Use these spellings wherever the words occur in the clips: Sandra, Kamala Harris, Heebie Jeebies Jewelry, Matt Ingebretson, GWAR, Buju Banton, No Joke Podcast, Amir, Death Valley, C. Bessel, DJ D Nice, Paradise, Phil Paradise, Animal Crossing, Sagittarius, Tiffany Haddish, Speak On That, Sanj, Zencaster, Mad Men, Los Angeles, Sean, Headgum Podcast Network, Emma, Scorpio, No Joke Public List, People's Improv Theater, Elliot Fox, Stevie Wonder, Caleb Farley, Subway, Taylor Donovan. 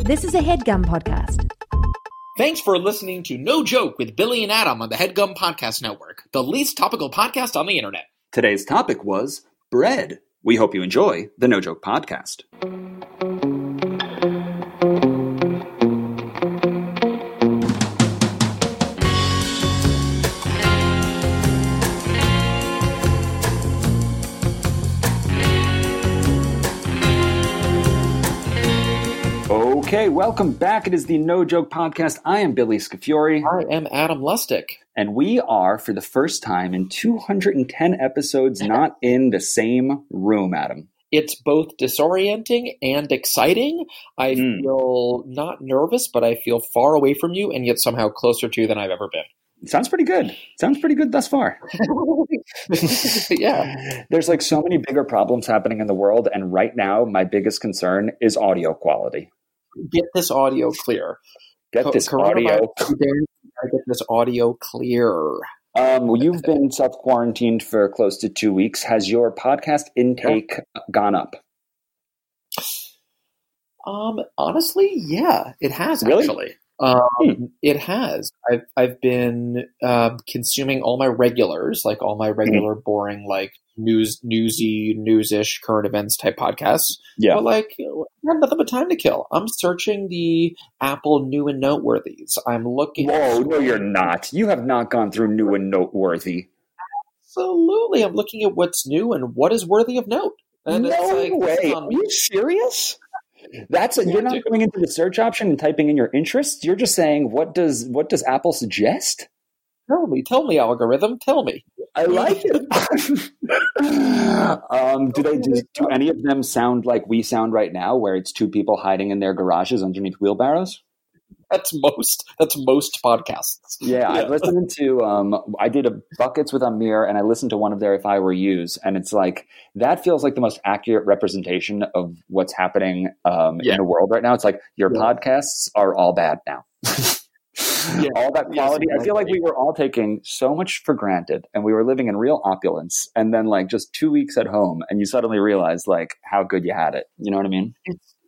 This is a HeadGum Podcast. Thanks for listening to No Joke with Billy and Adam on the HeadGum Podcast Network, the least topical podcast on the internet. Today's topic was bread. We hope you enjoy the No Joke Podcast. Okay, welcome back. It is the No Joke Podcast. I am Billy Scafiori. I am Adam Lustick. And we are, for the first time in 210 episodes, not in the same room, Adam. It's both disorienting and exciting. I feel not nervous, but I feel far away from you and yet somehow closer to you than I've ever been. Sounds pretty good. Sounds pretty good thus far. Yeah. There's like so many bigger problems happening in the world. And right now, my biggest concern is audio quality. Get this audio clear. Get this audio. Get this audio clear. You've been self-quarantined for close to 2 weeks. Has your podcast intake gone up? Honestly, yeah, it has. Really? Actually. It has. I've been consuming all my regulars, like all my regular boring, like newsish, current events type podcasts. Yeah. But like, I have nothing but time to kill. I'm searching the Apple new and noteworthies. I'm looking. Whoa, no, you're not. You have not gone through new and noteworthy. Absolutely. I'm looking at what's new and what is worthy of note. And no it's like, way. Are you serious? You're not going into the search option and typing in your interests. You're just saying, what does Apple suggest? Tell me, algorithm, tell me. I like it. Do any of them sound like we sound right now, where it's two people hiding in their garages underneath wheelbarrows? That's most podcasts. Yeah, I listened to I did a Buckets with Amir, and I listened to one of their If I Were Yous, and it's like that feels like the most accurate representation of what's happening in the world right now. It's like your podcasts are all bad now. All that quality. I feel like we were all taking so much for granted, and we were living in real opulence, and then like just 2 weeks at home, and you suddenly realize like how good you had it. You know what I mean?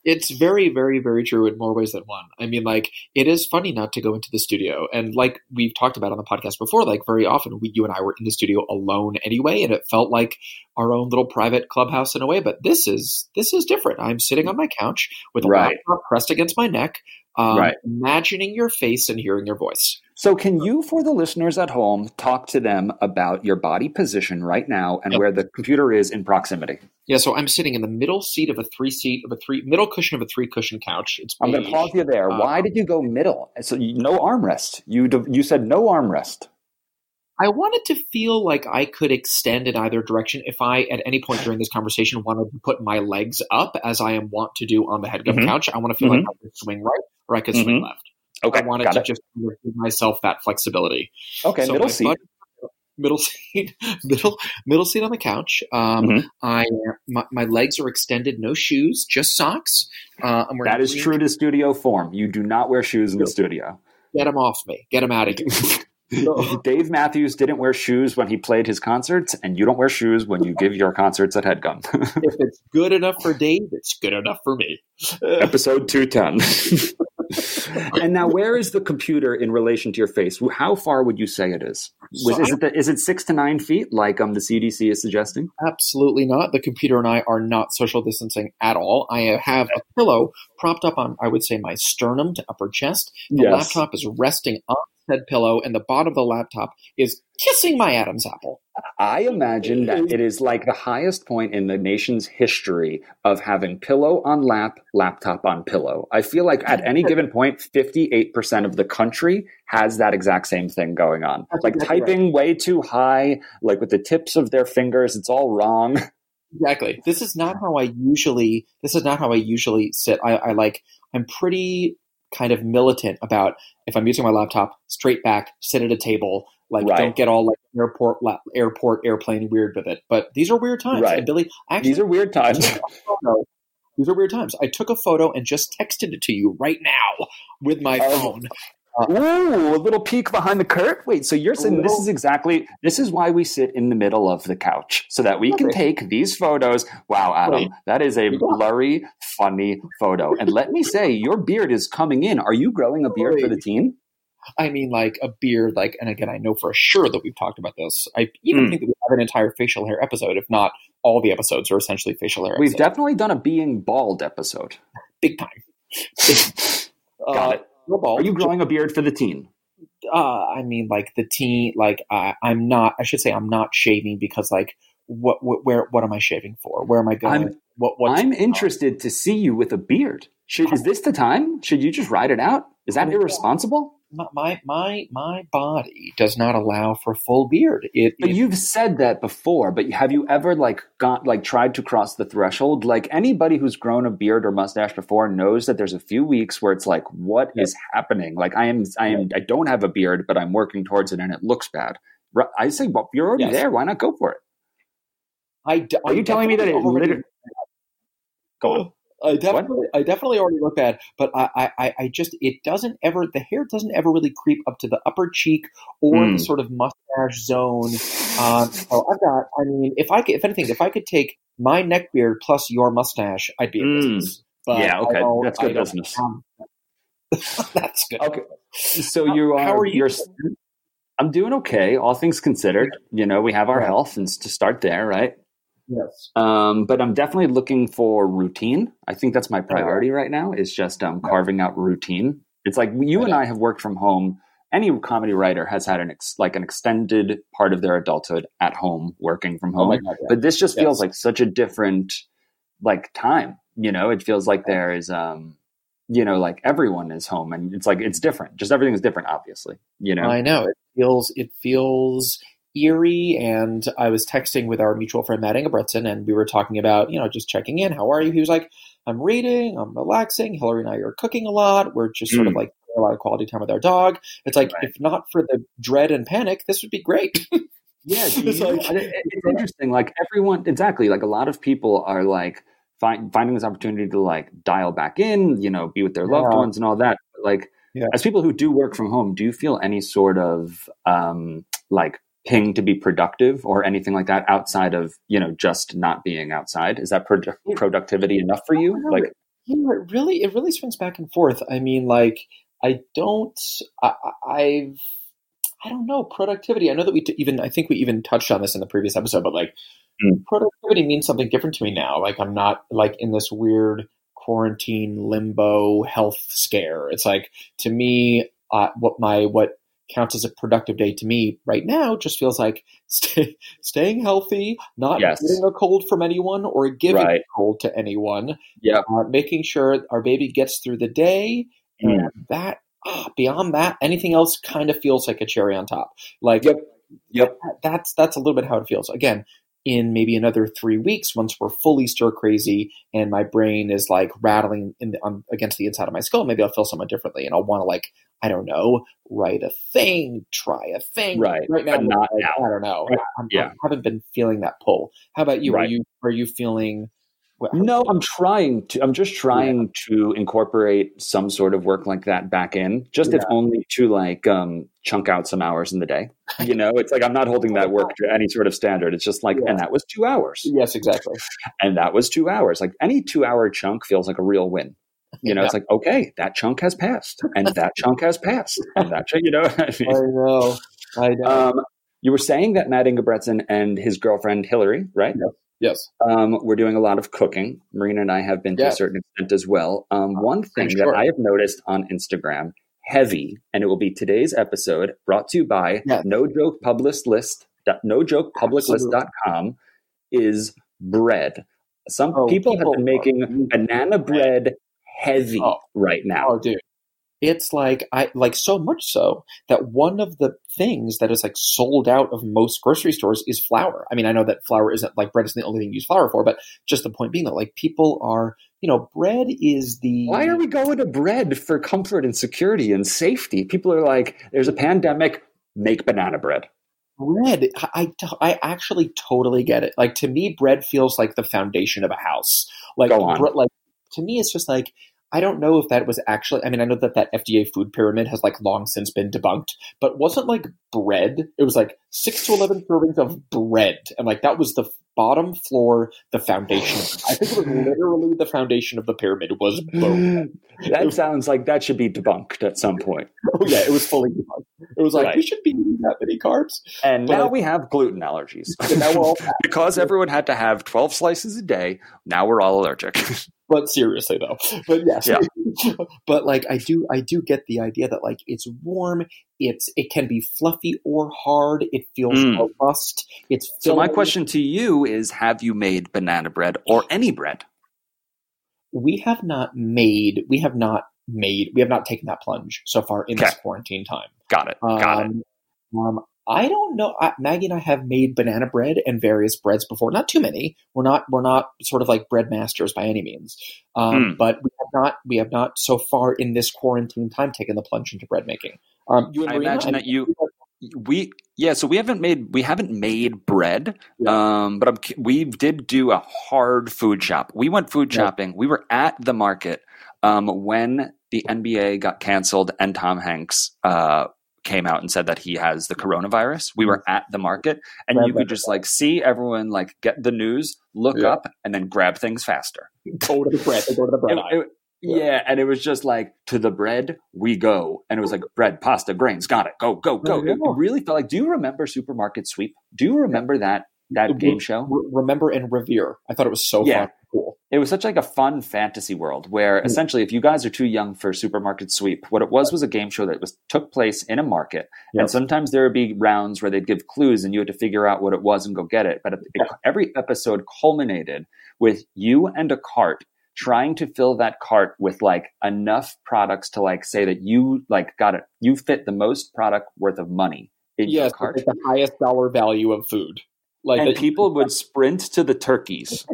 It's very, very, very true in more ways than one. I mean, like, it is funny not to go into the studio. And like we've talked about on the podcast before, like very often you and I were in the studio alone anyway, and it felt like our own little private clubhouse in a way. But this is different. I'm sitting on my couch with a laptop pressed against my neck, imagining your face and hearing your voice. So can you, for the listeners at home, talk to them about your body position right now and where the computer is in proximity? Yeah, so I'm sitting in the middle cushion of a three cushion couch. I'm going to pause you there. Why did you go middle? So no armrest. You said no armrest. I wanted to feel like I could extend in either direction if I, at any point during this conversation, wanted to put my legs up as I am wont to do on the HeadGum couch. I want to feel like I could swing right or I could swing left. Okay, I wanted to just give myself that flexibility. Okay, so middle seat on the couch. My legs are extended, no shoes, just socks. That is true to studio form. You do not wear shoes in the studio. Get them off me. Get them out of here. Dave Matthews didn't wear shoes when he played his concerts, and you don't wear shoes when you give your concerts at HeadGum. If it's good enough for Dave, it's good enough for me. Episode 210. And now, where is the computer in relation to your face? How far would you say it is? Is it 6 to 9 feet, like the CDC is suggesting? Absolutely not. The computer and I are not social distancing at all. I have a pillow propped up on, I would say, my sternum to upper chest. The laptop is resting on said pillow, and the bottom of the laptop is kissing my Adam's apple. I imagine that it is like the highest point in the nation's history of having pillow on lap, laptop on pillow. I feel like at any given point, 58% of the country has that exact same thing going on. That's like exactly typing way too high, like with the tips of their fingers. It's all wrong. Exactly. This is not how I usually sit. I'm pretty kind of militant about if I'm using my laptop, straight back, sit at a table. Like, don't get all like airport, airplane weird with it. But these are weird times. Right. And Billy, actually, these are weird times. These are weird times. I took a photo and just texted it to you right now with my phone. Ooh, a little peek behind the curtain. Wait, so you're saying this is why we sit in the middle of the couch so that we can take these photos. Wow, Adam, that is a blurry, funny photo. And let me say, your beard is coming in. Are you growing a beard for the team? I mean, like a beard, like, and again, I know for sure that we've talked about this. I even think that we have an entire facial hair episode, if not all the episodes are essentially facial hair. We've definitely done a being bald episode. Big time. Got it. Are you growing a beard for the teen? I mean, like the teen, like I'm not, I should say I'm not shaving because like, what am I shaving for? Where am I going? I'm interested to see you with a beard. Is this the time? Should you just ride it out? Is that irresponsible? My body does not allow for full beard. But you've said that before, but have you ever tried to cross the threshold? Like anybody who's grown a beard or mustache before knows that there's a few weeks where it's like, what is happening? Like I don't have a beard, but I'm working towards it and it looks bad. I say, well, you're already there. Why not go for it? Are you telling me that it literally... Go on. I definitely already look bad, but I just, the hair doesn't ever really creep up to the upper cheek or the sort of mustache zone. So I've got, I mean, if I could take my neck beard plus your mustache, I'd be in business. But yeah, okay. That's good business. That's good. Okay. So how are you? I'm doing okay, all things considered. You know, we have our health and to start there, right? Yes. But I'm definitely looking for routine. I think that's my priority right now is just carving out routine. It's like you and I have worked from home. Any comedy writer has had an extended part of their adulthood at home, working from home. Oh my God, yeah. But this just feels like such a different time. You know, it feels like there is, you know, like everyone is home and it's like, it's different. Just everything is different, obviously, you know? I know. It feels eerie, and I was texting with our mutual friend Matt Ingebretson, and we were talking about, you know, just checking in. How are you? He was like, I'm reading, I'm relaxing. Hillary and I are cooking a lot. We're just sort of like a lot of quality time with our dog. It's like, if not for the dread and panic, this would be great. Yeah, it's interesting. Like everyone, exactly. Like a lot of people are like finding this opportunity to like dial back in, you know, be with their loved ones and all that. But like as people who do work from home, do you feel any sort of like ping to be productive or anything like that outside of, you know, just not being outside? Is that productivity enough for you? Like, yeah, it really swings back and forth. I mean, like, I don't know, productivity. I know that I think we even touched on this in the previous episode, but like productivity means something different to me now. Like I'm not like in this weird quarantine limbo health scare. It's like, to me, what counts as a productive day to me right now just feels like staying healthy, not getting a cold from anyone or giving a cold to anyone, making sure our baby gets through the day, and that beyond that, anything else kind of feels like a cherry on top. Like that's a little bit how it feels. Again, in maybe another 3 weeks, once we're fully stir crazy and my brain is like rattling against the inside of my skull, maybe I'll feel somewhat differently. And I'll want to like, I don't know, write a thing, try a thing. Right now, I don't know. Right. I haven't been feeling that pull. How about you? Right. Are you feeling... No, I'm just trying to incorporate some sort of work like that back in, just if only to like chunk out some hours in the day. You know, it's like I'm not holding that work to any sort of standard. It's just like, and that was 2 hours. Yes, exactly. And that was 2 hours. Like any 2 hour chunk feels like a real win. You know, it's like, okay, that chunk has passed and that chunk has passed. And that chunk, you know what I mean? I know. You were saying that Matt Ingebretson and his girlfriend, Hillary, right? Yep. Yes. We're doing a lot of cooking. Marina and I have been to a certain extent as well. One thing that I have noticed on Instagram, heavy, and it will be today's episode, brought to you by No Joke Public List, NoJokePublicList.com, is bread. Some people have been making banana bread heavy right now. Oh, dude. It's like so much so that one of the things that is like sold out of most grocery stores is flour. I mean, I know that flour isn't like bread isn't the only thing you use flour for, but just the point being that like people are, you know, bread is the... Why are we going to bread for comfort and security and safety? People are like, there's a pandemic, make banana bread. Bread, I actually totally get it. Like to me, bread feels like the foundation of a house. Like, to me, it's just like, I don't know if that was actually, I mean, I know that that FDA food pyramid has like long since been debunked, but wasn't like bread. It was like 6 to 11 servings of bread. And like, that was the bottom floor, the foundation. I think it was literally the foundation of the pyramid was bread. That sounds like that should be debunked at some point. Oh yeah, it was fully debunked. It was like, right. You should be eating that many carbs. And but now we have gluten allergies. Now we're all because everyone had to have 12 slices a day. Now we're all allergic. But seriously though, but yes, yeah. But like I do get the idea that like it's warm, it can be fluffy or hard, it feels robust. It's filling. So my question to you is: have you made banana bread or any bread? We have not taken that plunge so far in this quarantine time. Got it. I don't know. Maggie and I have made banana bread and various breads before. Not too many. We're not sort of like bread masters by any means. But we have not so far in this quarantine time taken the plunge into bread making. You and Marina, so we haven't made bread. Yeah. But we did do a hard food shop. We went food shopping. We were at the market when the NBA got canceled and Tom Hanks came out and said that he has the coronavirus. We were at the market and you could just like see everyone like get the news, look up and then grab things faster. Go to the bread. And it was just like, to the bread we go. And it was like bread, pasta, grains. Got it. Go. It really felt like, do you remember Supermarket Sweep? Do you remember that game show? Remember and revere. I thought it was so fun. Cool. It was such like a fun fantasy world where essentially if you guys are too young for Supermarket Sweep, what it was a game show that took place in a market. Yep. And sometimes there would be rounds where they'd give clues and you had to figure out what it was and go get it. But every episode culminated with you and a cart trying to fill that cart with like enough products to like say that you like got it. You fit the most product worth of money in your cart. It's the highest dollar value of food. Like and people would sprint to the turkeys.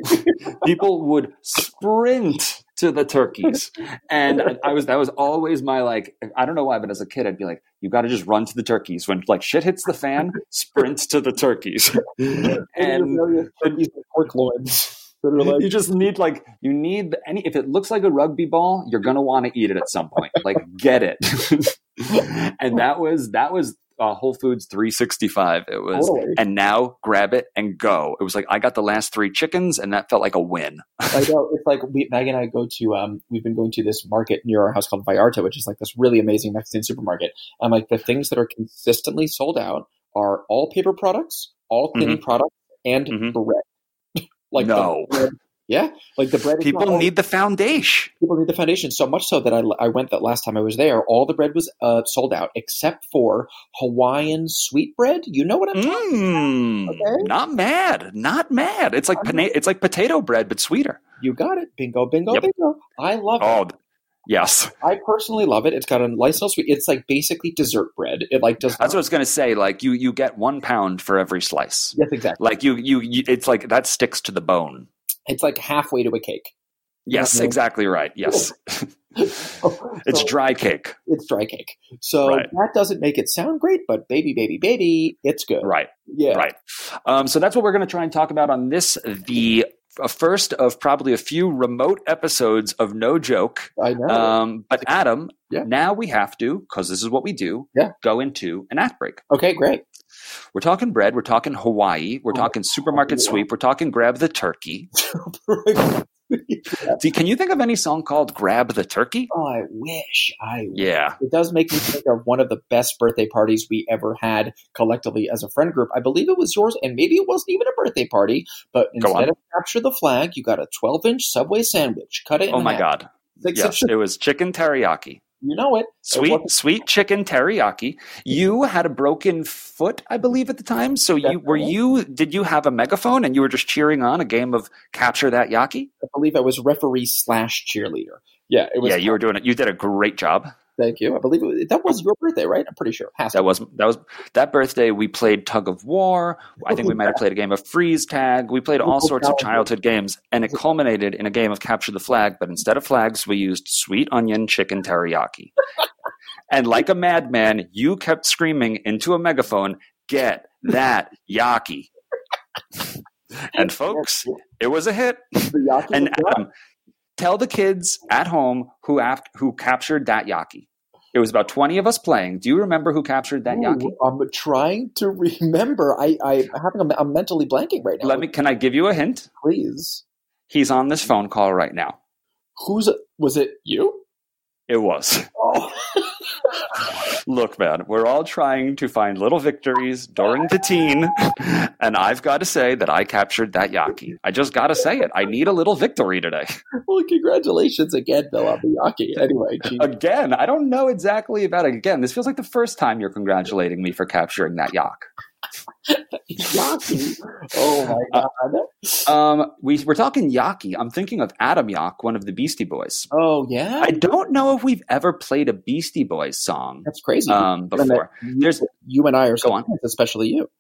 And that was always my like, I don't know why, but as a kid, I'd be like, you got to just run to the turkeys. When like shit hits the fan, sprint to the turkeys. And turkeys with pork loins. Like, you just need like, if it looks like a rugby ball, you're going to want to eat it at some point. Like get it. And that was Whole Foods 365. It was, totally. And now grab it and go. It was like, I got the last 3 chickens and that felt like a win. I know. It's like Maggie and I go to, we've been going to this market near our house called Vallarta, which is like this really amazing Mexican supermarket. And like the things that are consistently sold out are all paper products, all cleaning products, and bread. Like no. Yeah, like the bread. People need the foundation so much so that I went that last time I was there. All the bread was sold out except for Hawaiian sweet bread. You know what I'm talking about? Okay? Not mad. It's like it's like potato bread but sweeter. You got it. Bingo. I love it. Yes, I personally love it. It's got a lysolyte sweet. It's like basically dessert bread. It like does. That's what I was gonna say. Like you get 1 pound for every slice. Yes, exactly. Like you it's like that sticks to the bone. It's like halfway to a cake. Yes, exactly right. Yes. It's dry cake. So that doesn't make it sound great, but baby, it's good. Right. Yeah. Right. So that's what we're going to try and talk about on this, the first of probably a few remote episodes of No Joke. I know. But Adam, now we have to, because this is what we do, go into an act break. Okay, great. We're talking bread. We're talking Hawaii. We're talking Supermarket Sweep. We're talking Grab the Turkey. Can you think of any song called Grab the Turkey? Oh, I wish. It does make me think of one of the best birthday parties we ever had collectively as a friend group. I believe it was yours, and maybe it wasn't even a birthday party. But instead of capture the flag, you got a 12-inch Subway sandwich. Cut it in half. Oh, my God. Yes, it was chicken teriyaki. You know it. Sweet chicken teriyaki. You had a broken foot, I believe, at the time. So did you have a megaphone and you were just cheering on a game of capture that yaki? I believe I was referee / cheerleader. Yeah, it was. Yeah, you were doing it. You did a great job. Thank you. I believe that was your birthday, right? I'm pretty sure. That was that birthday. We played tug of war. I think we might have played a game of freeze tag. We played all sorts of childhood games, and it culminated in a game of capture the flag. But instead of flags, we used sweet onion chicken teriyaki. And like a madman, you kept screaming into a megaphone, "Get that yaki!" And folks, it was a hit. And Adam, Tell the kids at home who captured that yaki. It was about 20 of us playing. Do you remember who captured that yaki? I'm trying to remember. I'm mentally blanking right now. Can I give you a hint? Please. He's on this phone call right now. Was it you? It was. Oh. Look, man, we're all trying to find little victories during the teen, and I've got to say that I captured that yaki. I just got to say it. I need a little victory today. Well, congratulations again, Bill, on the yaki. Anyway, geez. Again, I don't know exactly about it. Again, this feels like the first time you're congratulating me for capturing that yak. Yaki. Oh my god. We're talking yaki. I'm thinking of Adam Yak, one of the Beastie Boys. Oh yeah. I don't know if we've ever played a Beastie Boys song. That's crazy. Before there's you and I are so on, especially you.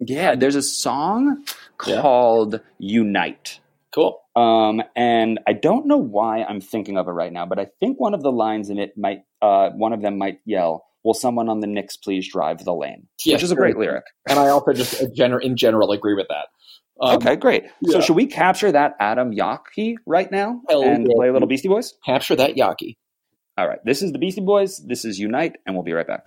Yeah, there's a song called Unite. Cool. And I don't know why I'm thinking of it right now, but I think one of the lines in it might one of them might yell, "Will someone on the Knicks please drive the lane?" Yes, which is a great lyric. And I also just, in general, agree with that. Okay, great. Yeah. So should we capture that Adam Yaki right now and play a little Beastie Boys? Capture that Yaki. All right. This is the Beastie Boys. This is Unite, and we'll be right back.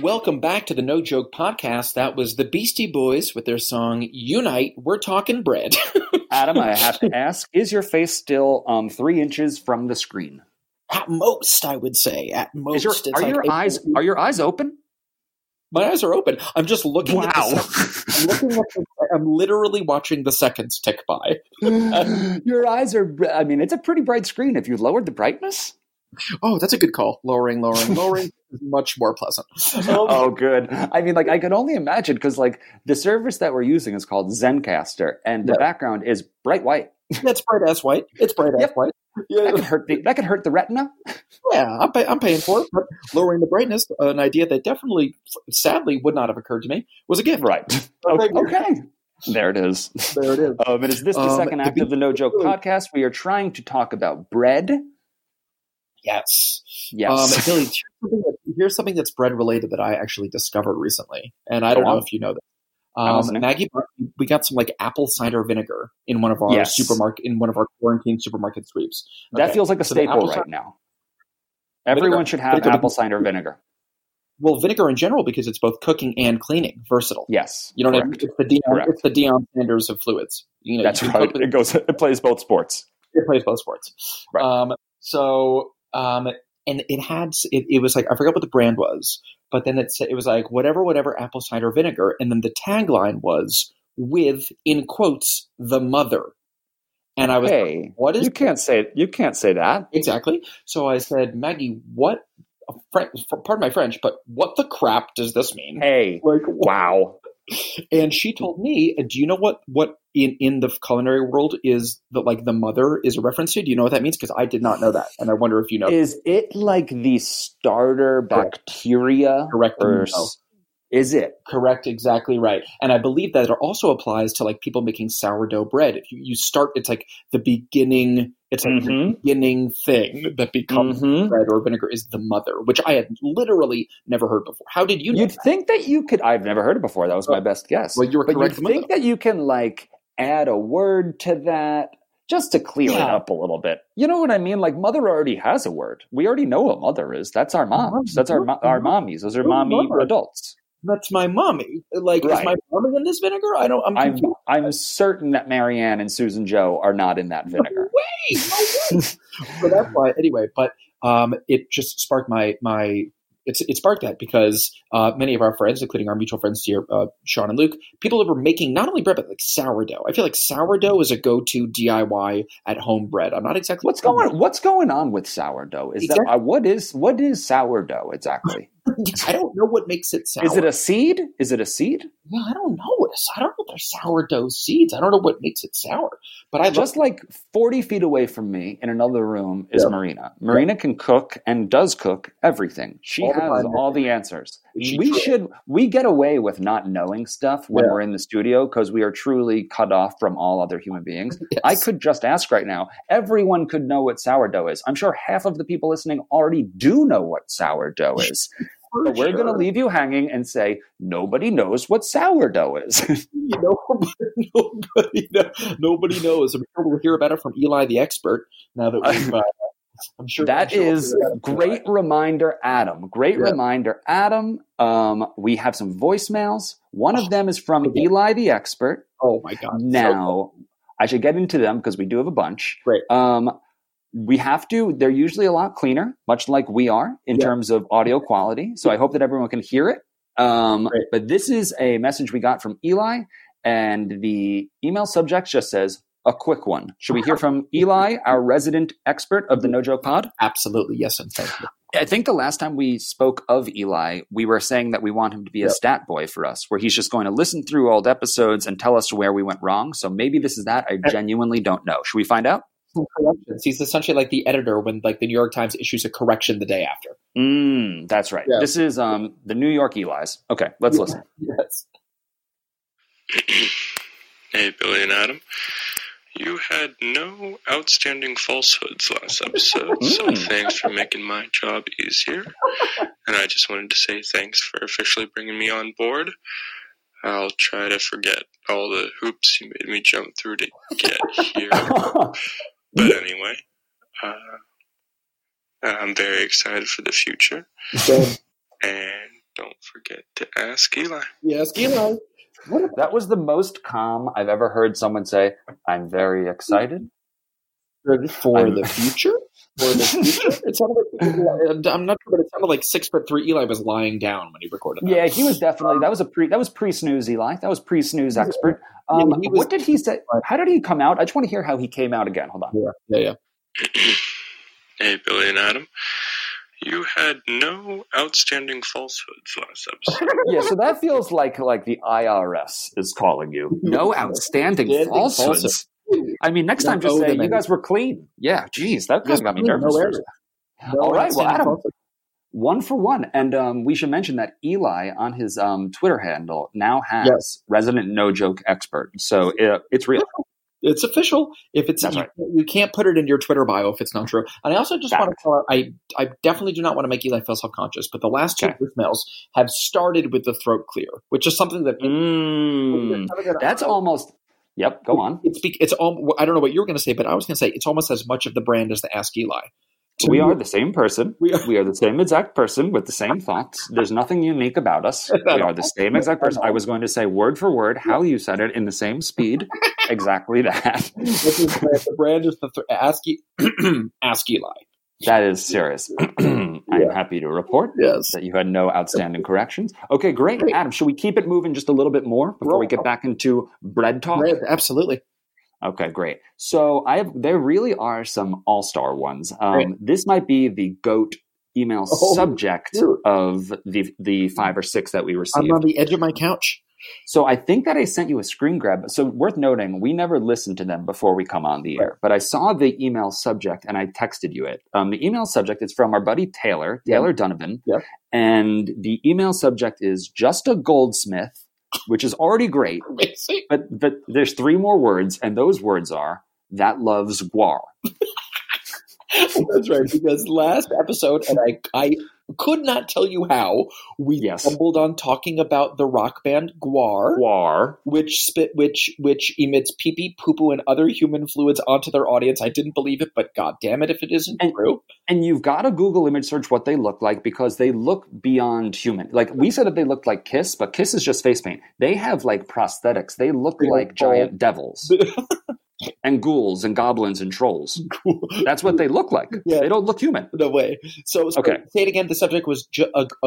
Welcome back to the No Joke Podcast. That was the Beastie Boys with their song Unite. We're talking bread. Adam, I have to ask, is your face still 3 inches from the screen? At most, I would say. At most. Are your eyes open? My eyes are open. I'm just looking at I'm literally watching the seconds tick by. Your eyes are – I mean, it's a pretty bright screen. Have you lowered the brightness? Oh, that's a good call. Lowering is much more pleasant. Oh, good. I mean, like, I can only imagine because, like, the service that we're using is called Zencaster, and the background is bright white. That's bright-ass white. It's bright-ass white. Yeah. That could hurt the retina. Yeah, I'm paying for it. But lowering the brightness, an idea that definitely, sadly, would not have occurred to me, was a gift. Right. Okay. There it is. But is this the second act of the No Joke podcast? We are trying to talk about bread. Yes. Billy, here's something that's bread-related that I actually discovered recently, and I don't know if you know this. Maggie, we got some like apple cider vinegar in one of our quarantine supermarket sweeps. Okay. That feels like a staple right now. Everyone should have apple cider vinegar. Well, vinegar in general, because it's both cooking and cleaning, versatile. Yes, you know what I mean? It's the Deion Sanders of fluids. You know, it plays both sports. Right. And it had it was like, I forgot what the brand was, but then it was like whatever apple cider vinegar, and then the tagline was with, in quotes, the mother. And I was like, what is you can't say that. Exactly. So I said, Maggie, pardon my French, but what the crap does this mean? Hey, like, wow. And she told me, do you know what in the culinary world is that, like, the mother is a reference to? Do you know what that means? Because I did not know that. And I wonder if you know. Is it like the starter bacteria? Correct. No. Is it? Correct. Exactly right. And I believe that it also applies to, like, people making sourdough bread. If you start, it's like the beginning. It's like the beginning thing that becomes bread or vinegar is the mother, which I had literally never heard before. How did you know? You'd think that you could – I've never heard it before. That was my best guess. Well, you were correct. But you think that you can, like, add a word to that just to clear it up a little bit. You know what I mean? Like, mother already has a word. We already know what mother is. That's our moms. That's our mommies. Those are mommy adults. That's my mommy. Like, is my mommy in this vinegar? I don't. I'm certain that Marianne and Susan Joe are not in that vinegar. No way. But that's why. Anyway, but it just sparked my. It sparked that because many of our friends, including our mutual friends here, Sean and Luke, people that were making not only bread but like sourdough. I feel like sourdough is a go-to DIY at home bread. I'm not exactly What's going on with sourdough? Is that what is sourdough exactly? I don't know what makes it sour. Is it a seed? Yeah, I don't know. I don't know if they're sourdough seeds. I don't know what makes it sour. But I just like 40 feet away from me in another room is Marina. Marina can cook and does cook everything. She has all the answers. We get away with not knowing stuff when we're in the studio because we are truly cut off from all other human beings. Yes. I could just ask right now. Everyone could know what sourdough is. I'm sure half of the people listening already do know what sourdough is. But we're going to leave you hanging and say, nobody knows what sourdough is. You know, nobody knows. I'm sure we'll hear about it from Eli, the expert, now that we've I'm sure that is a great reminder, Adam. We have some voicemails. One of them is from Eli, the expert. Oh, my God. Now, I should get into them because we do have a bunch. Great. We have to. They're usually a lot cleaner, much like we are in terms of audio quality. So I hope that everyone can hear it. But this is a message we got from Eli, and the email subject just says a quick one. Should we hear from Eli, our resident expert of the No Joke Pod? Absolutely. Yes. And thank you. I think the last time we spoke of Eli, we were saying that we want him to be a stat boy for us, where he's just going to listen through old episodes and tell us where we went wrong. So maybe this is that. I genuinely don't know. Should we find out? Corrections. He's essentially like the editor when, like, the New York Times issues a correction the day after. That's right. Yeah. This is the New York Eli's. Okay, let's listen. Yes. Hey, Billy and Adam. You had no outstanding falsehoods last episode, so thanks for making my job easier. And I just wanted to say thanks for officially bringing me on board. I'll try to forget all the hoops you made me jump through to get here. But anyway, I'm very excited for the future. And don't forget to ask Eli. Yeah, ask Eli. That was the most calm I've ever heard someone say, I'm very excited. For the future? It sounded like, I'm not sure, but it sounded like 6'3" Eli was lying down when he recorded that. Yeah, he was definitely, that was pre-snooze Eli. That was pre-snooze expert. Yeah, what did he say? How did he come out? I just want to hear how he came out again. Hold on. Yeah. Hey, Billy and Adam. You had no outstanding falsehoods last episode. Yeah, so that feels like the IRS is calling you. No outstanding falsehoods. I mean, next time just say you guys were clean. Yeah, geez, that kind of got me nervous. All right, well, Adam, one for one. And we should mention that Eli on his Twitter handle now has resident no joke expert. So it's real. It's official. If it's you can't put it in your Twitter bio if it's not true. And I also just want to tell her, I definitely do not want to make Eli feel self-conscious, but the last two voicemails have started with the throat clear, which is something that that's almost go on. It's I don't know what you were going to say, but I was going to say it's almost as much of the brand as the Ask Eli. We are the same person. We are the same exact person with the same thoughts. There's nothing unique about us. We are the same exact person. I was going to say word for word how you said it in the same speed. Exactly that. This is the brand is the Ask Eli. That is serious. I'm happy to report that you had no outstanding corrections. Okay, great. Adam, should we keep it moving just a little bit more before we get back into bread talk? Bread, absolutely. Okay, great. So there really are some all-star ones. This might be the GOAT email subject of the five or six that we received. I'm on the edge of my couch. So I think that I sent you a screen grab. So worth noting, we never listened to them before we come on the air. But I saw the email subject and I texted you it. The email subject is from our buddy Taylor Donovan. Yeah. And the email subject is just a goldsmith, which is already great, but there's three more words, and those words are, that loves GWAR. That's right, because last episode, and I could not tell you how, we stumbled on talking about the rock band GWAR, which emits pee-pee, poo-poo, and other human fluids onto their audience. I didn't believe it, but god damn it if it isn't true. And you've got to Google image search what they look like, because they look beyond human. Like, we said that they looked like Kiss, but Kiss is just face paint. They have, like, prosthetics. They look like giant devils. And ghouls and goblins and trolls. That's what they look like. Yeah. They don't look human. No way. So okay. Say it again. The subject was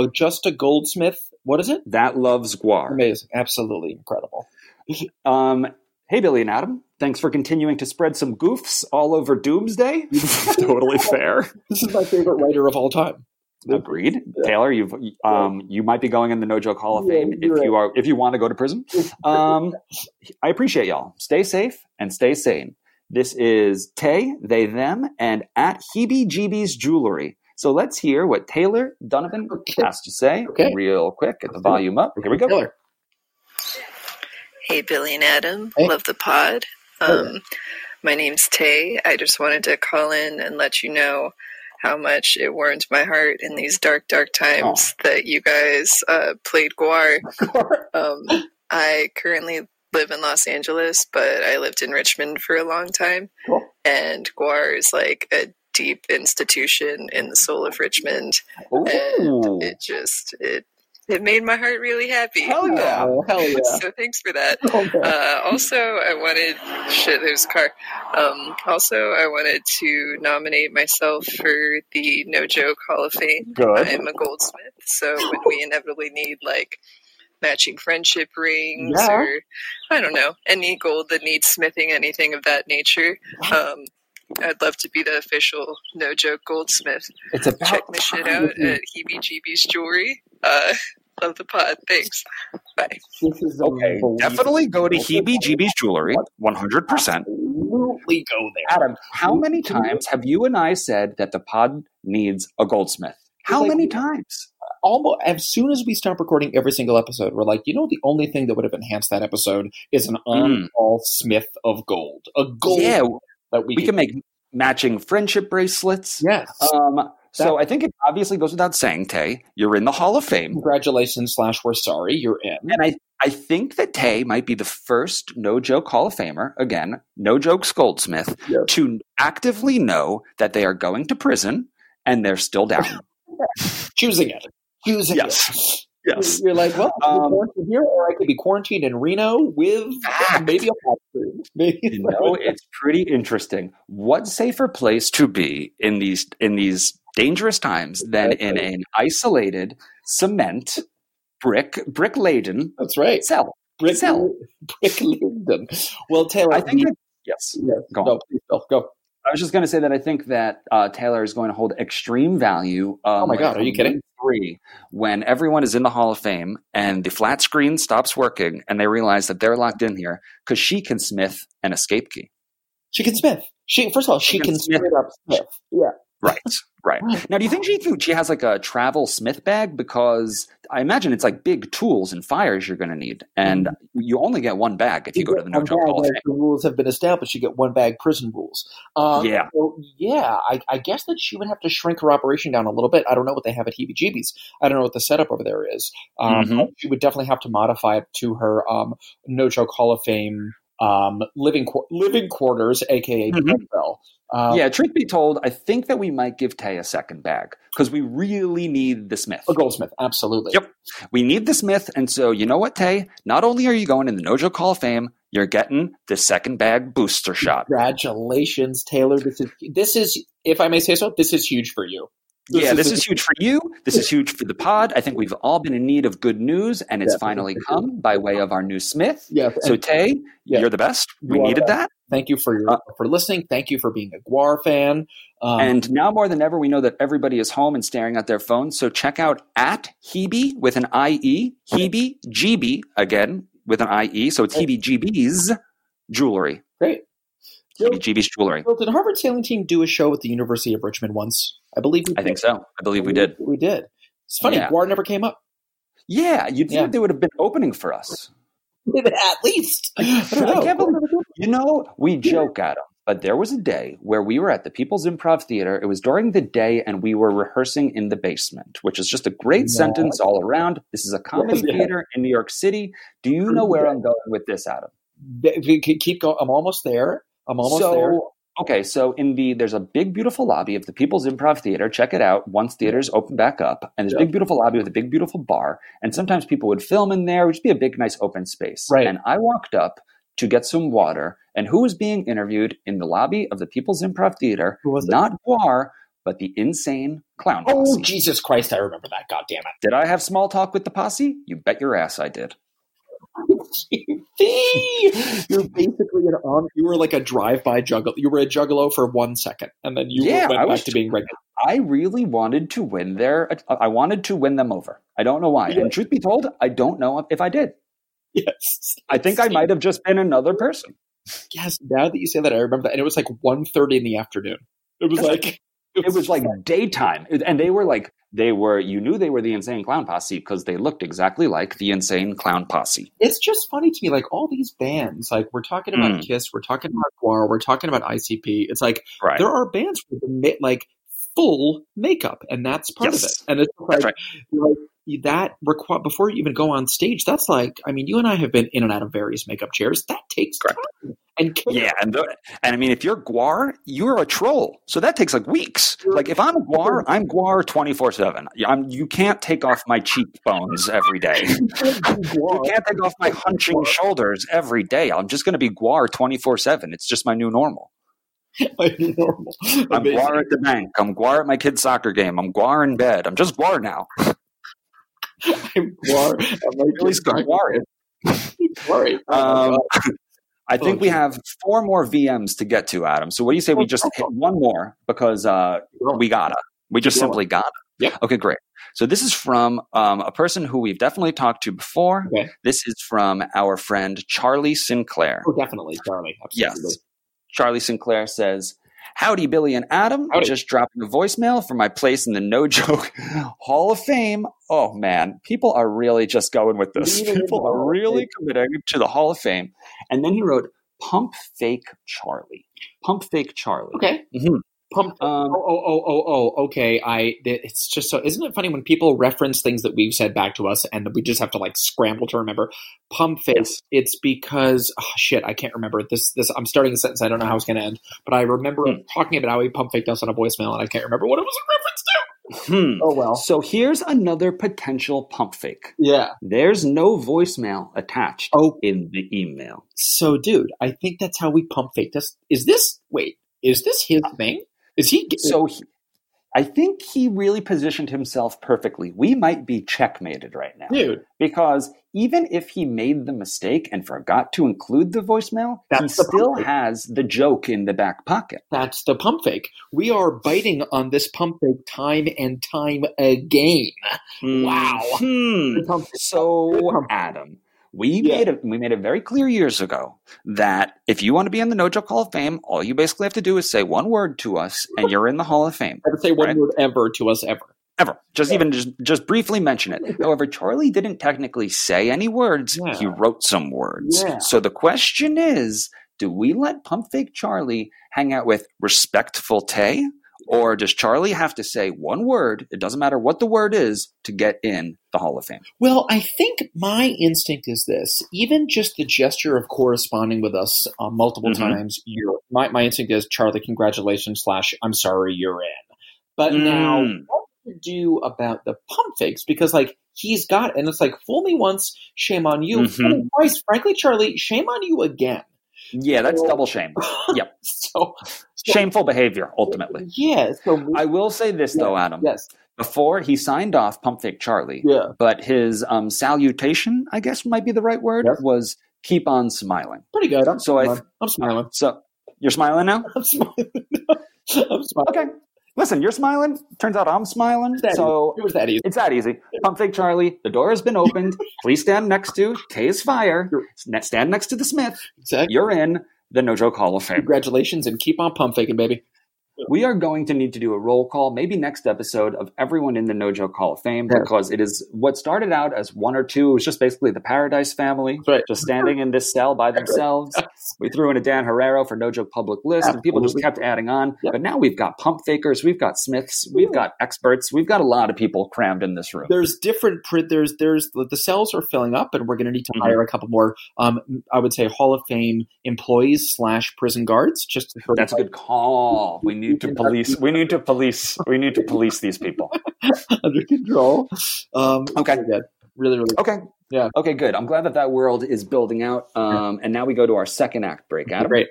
just a goldsmith. What is it? That loves GWAR. Amazing. Absolutely incredible. Hey, Billy and Adam. Thanks for continuing to spread some goofs all over Doomsday. Totally fair. This is my favorite writer of all time. Agreed. Yeah. Taylor, you've you might be going in the No Joke Hall of Fame if you want to go to prison. I appreciate y'all. Stay safe and stay sane. This is Tay, they, them, and at Heebie Jeebies Jewelry. So let's hear what Taylor Donovan has to say real quick. Get the volume up. Here we go. Taylor. Hey, Billy and Adam. Hey. Love the pod. My name's Tay. I just wanted to call in and let you know how much it warmed my heart in these dark, dark times that you guys played GWAR. I currently live in Los Angeles, but I lived in Richmond for a long time. Cool. And GWAR is like a deep institution in the soul of Richmond. Ooh. And it just it made my heart really happy. Hell yeah. So thanks for that. Okay. Also, I wanted to nominate myself for the No Joke Hall of Fame. Good. I'm a goldsmith, so when we inevitably need, like, matching friendship rings or, I don't know, any gold that needs smithing, anything of that nature, I'd love to be the official No Joke goldsmith. Check my shit out at Heebie Jeebies Jewelry. Love the pod. Thanks. Bye. Okay. Definitely go to Heebie Jeebies Jewelry. 100%. Absolutely go there. Adam, how many times have you and I said that the pod needs a goldsmith? How many times? Almost as soon as we stop recording every single episode, we're like, you know, the only thing that would have enhanced that episode is an on-call smith of gold. A gold. Yeah. That we can make matching friendship bracelets. Yes. So I think it obviously goes without saying, Tay, you're in the Hall of Fame. Congratulations / we're sorry, you're in. And I think that Tay might be the first No Joke Hall of Famer, again, No Joke's goldsmith, to actively know that they are going to prison and they're still down. Choosing it. Yes. You're like, well, I could be quarantined here, or I could be quarantined in Reno with maybe a pop food. You know, it's pretty interesting. What safer place to be in these dangerous times than in an isolated cement brick laden? That's right. Cell. Brick laden. Well, Taylor, I think yes. Go. I was just going to say that I think that Taylor is going to hold extreme value. Oh my God, are you kidding? When everyone is in the Hall of Fame and the flat screen stops working and they realize that they're locked in here, because she can Smith an escape key. She can Smith. She can Smith. Yeah. Right. Now, do you think she has like a travel Smith bag? Because I imagine it's like big tools and fires you're going to need. And you only get one bag if you go to the No Joke Hall of Fame. The rules have been established. You get one bag, prison rules. Yeah. So, yeah, I guess that she would have to shrink her operation down a little bit. I don't know what they have at Heebie Jeebies. I don't know what the setup over there is. She would definitely have to modify it to her No Joke Hall of Fame living quarters, a.k.a. Bell. Truth be told, I think that we might give Tay a second bag because we really need the Smith. A Goldsmith, absolutely. Yep. We need the Smith. And so you know what, Tay? Not only are you going in the No Joke Hall of Fame, you're getting the second bag booster shot. Congratulations, Taylor. This is, if I may say so, this is huge for you. This is huge for you. This is huge for the pod. I think we've all been in need of good news, and it's finally come by way of our new Smith. Yes. So, Tay, you're the best. We needed that. Thank you for listening. Thank you for being a GWAR fan. And now more than ever, we know that everybody is home and staring at their phones. So check out at Heebie with an I-E, Heebie Jeebie, again, with an I-E. So it's Heebie Jeebies Jewelry. Great. Heebie Jeebies Jewelry. Well, did Harvard's sailing team do a show at the University of Richmond once? I believe we did. I think so. I believe we did. We did. It's funny. Yeah. GWAR never came up. Yeah. You'd think they would have been opening for us. At least. I can't believe it. You know, we joke at them, but there was a day where we were at the People's Improv Theater. It was during the day, and we were rehearsing in the basement, which is just a great sentence all around. This is a comedy theater in New York City. Do you know where I'm going with this, Adam? Keep going. I'm almost there. I'm almost there. Okay, so there's a big, beautiful lobby of the People's Improv Theater. Check it out once theaters open back up. And there's a big, beautiful lobby with a big, beautiful bar. And sometimes people would film in there. It would just be a big, nice open space. Right. And I walked up to get some water. And who was being interviewed in the lobby of the People's Improv Theater? Who was it? Not GWAR, but the Insane Clown Posse. Oh, Jesus Christ, I remember that. God damn it. Did I have small talk with the posse? You bet your ass I did. You're basically you were like a drive-by juggalo. You were a juggalo for 1 second, and then you went back to being regular. I really wanted to win them over. I don't know why. Yeah. And truth be told, I don't know if I did. Yes. I think I might have just been another person. Yes. Now that you say that, I remember that. And it was like 1:30 in the afternoon. It was like daytime. And they were you knew they were the Insane Clown Posse because they looked exactly like the Insane Clown Posse. It's just funny to me, like all these bands, like we're talking about Kiss, we're talking about GWAR, we're talking about ICP. It's like there are bands with like full makeup, and that's part of it. And it's like, that require before you even go on stage. That's like, I mean, you and I have been in and out of various makeup chairs. That takes time. And and I mean, if you're GWAR, you're a troll. So that takes like weeks. Like if I'm GWAR, I'm GWAR 24/7. You can't take off my cheekbones every day. You can't take off my hunching shoulders every day. I'm just going to be GWAR 24/7. It's just my new normal. I'm GWAR at the bank. I'm GWAR at my kid's soccer game. I'm GWAR in bed. I'm just GWAR now. I'm GWAR. I think we have 4 more VMs to get to, Adam. So what do you say we just hit one more because we gotta. We just simply gotta. Yeah. Okay, great. So this is from a person who we've definitely talked to before. Okay. This is from our friend Charlie Sinclair. Oh, definitely, Charlie. Absolutely. Yes. Charlie Sinclair says, "Howdy, Billy and Adam. Howdy. Just dropping a voicemail for my place in the No Joke Hall of Fame." Oh, man. People are really just going with this. People are really committing to the Hall of Fame. And then he wrote, Pump fake Charlie. Okay. Mm-hmm. Okay. It's just so – isn't it funny when people reference things that we've said back to us and we just have to like scramble to remember? Pump fake. Yes. It's because – oh, shit. I can't remember. This. I'm starting a sentence. I don't know how it's going to end. But I remember talking about how he pump faked us on a voicemail and I can't remember what it was a reference to. Oh, well. So here's another potential pump fake. Yeah. There's no voicemail attached in the email. So, dude, I think that's how we pump fake. Is this his thing? Is he? I think he really positioned himself perfectly. We might be checkmated right now. Dude. Because even if he made the mistake and forgot to include the voicemail, he still has the joke in the back pocket. That's the pump fake. We are biting on this pump fake time and time again. Wow. So, Adam, we made it very clear years ago that if you want to be in the No Joke Hall of Fame, all you basically have to do is say one word to us, and you're in the Hall of Fame. Never say one word ever to us ever. Just briefly mention it. However, Charlie didn't technically say any words. Yeah. He wrote some words. Yeah. So the question is, do we let Pump Fake Charlie hang out with Respectful Tay? Or does Charlie have to say one word, it doesn't matter what the word is, to get in the Hall of Fame? Well, I think my instinct is this. Even just the gesture of corresponding with us multiple times, my instinct is, Charlie, congratulations / I'm sorry, you're in. But now, what do you do about the pump fakes? Because, he's got – and it's fool me once, shame on you. Fool me twice, frankly, Charlie, shame on you again. Yeah, that's double shame. Yep. So shameful behavior, ultimately. Yeah. I will say this, though, Adam. Yes. Before, he signed off Pump Fake Charlie. Yeah. But his salutation, I guess might be the right word, was keep on smiling. Pretty good. I'm smiling. So you're smiling now? I'm smiling. Okay. Listen, you're smiling. Turns out I'm smiling. It was that easy. It's that easy. Pump Fake Charlie, the door has been opened. Please stand next to Tay's Fire. Stand next to the Smith. Exactly. You're in the No Joke Hall of Fame. Congratulations, and keep on pump faking, baby. We are going to need to do a roll call, maybe next episode, of everyone in the No Joke Hall of Fame, because it is what started out as one or two. It was just basically the Paradise family, just standing in this cell by themselves. We threw in a Dan Herrero for No Joke Public List, and people just kept adding on. But now we've got pump fakers, we've got Smiths, we've got experts, we've got a lot of people crammed in this room. There's the cells are filling up, and we're going to need to hire a couple more, I would say, Hall of Fame employees / prison guards. That's a good call. We need to police. We need to police these people under control. Okay. Really, really. Okay. Yeah. Okay. Good. I'm glad that world is building out. And now we go to our second act break. Adam. Great.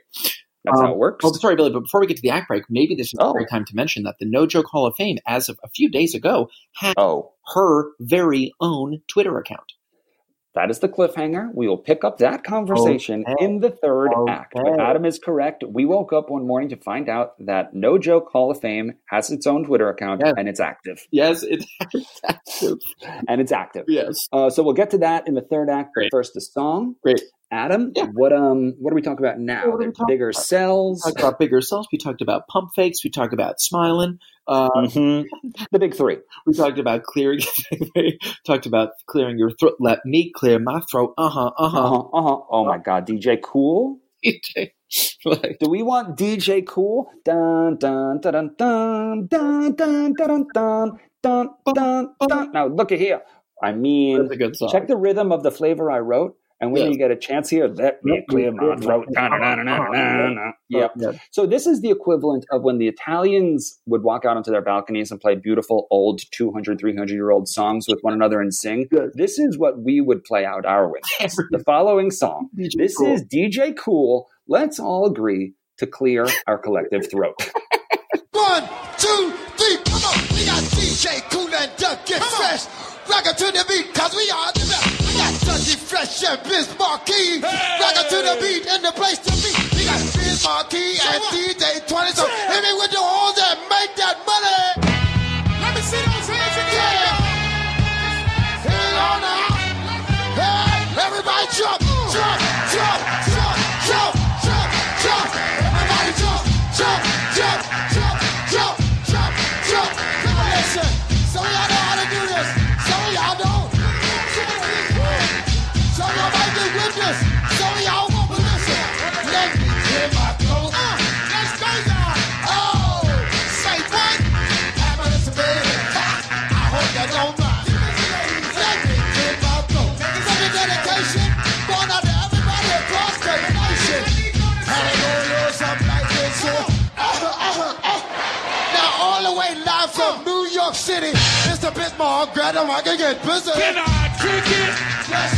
That's how it works. Well, sorry, Billy, but before we get to the act break, maybe this is a great time to mention that the No Joke Hall of Fame, as of a few days ago, had her very own Twitter account. That is the cliffhanger. We will pick up that conversation in the third act. But Adam is correct. We woke up one morning to find out that No Joke Hall of Fame has its own Twitter account, and it's active. Yes, it's active. Yes. So we'll get to that in the third act. Great. First, the song. Great. Adam, what do we talk about now? Cells. We talked about bigger cells. We talked about pump fakes. We talked about smiling. The big three. We talked about clearing your throat. Let me clear my throat. Oh my God, DJ Kool. Do we want DJ Kool? Dun dun dun dun dun dun dun dun dun dun dun. Now look at here. I mean, check the rhythm of the flavor I wrote. And when you get a chance here, let me clear my throat. Yep. So this is the equivalent of when the Italians would walk out onto their balconies and play beautiful old 200, 300-year-old songs with one another and sing. This is what we would play out our windows. The following song. This is DJ Kool. Let's all agree to clear our collective throat. 1, 2, 3, come on. We got DJ Kool and Duck Get Fresh. Rock it to the beat, cause we are the best. We got Sanj, Fresh, and Biz Markie. Hey! Rock it to the beat, and the place to be. We got Biz Markie and DJ D Nice. So hit me with the horns and make that money. Let me see those hands again. Yeah. Hit it on now. Hey, everybody jump, jump, jump, jump, jump, jump, jump. Everybody jump, jump, jump, jump, jump, jump, jump. Come on, listen. So we all know how to do this. Y'all don't. So nobody can witness. So y'all won't listen. Let me clear my throat. Let's go, y'all. away live from New York City. Mr. Biz Markie, I can get busy. Can I kick it? Yes,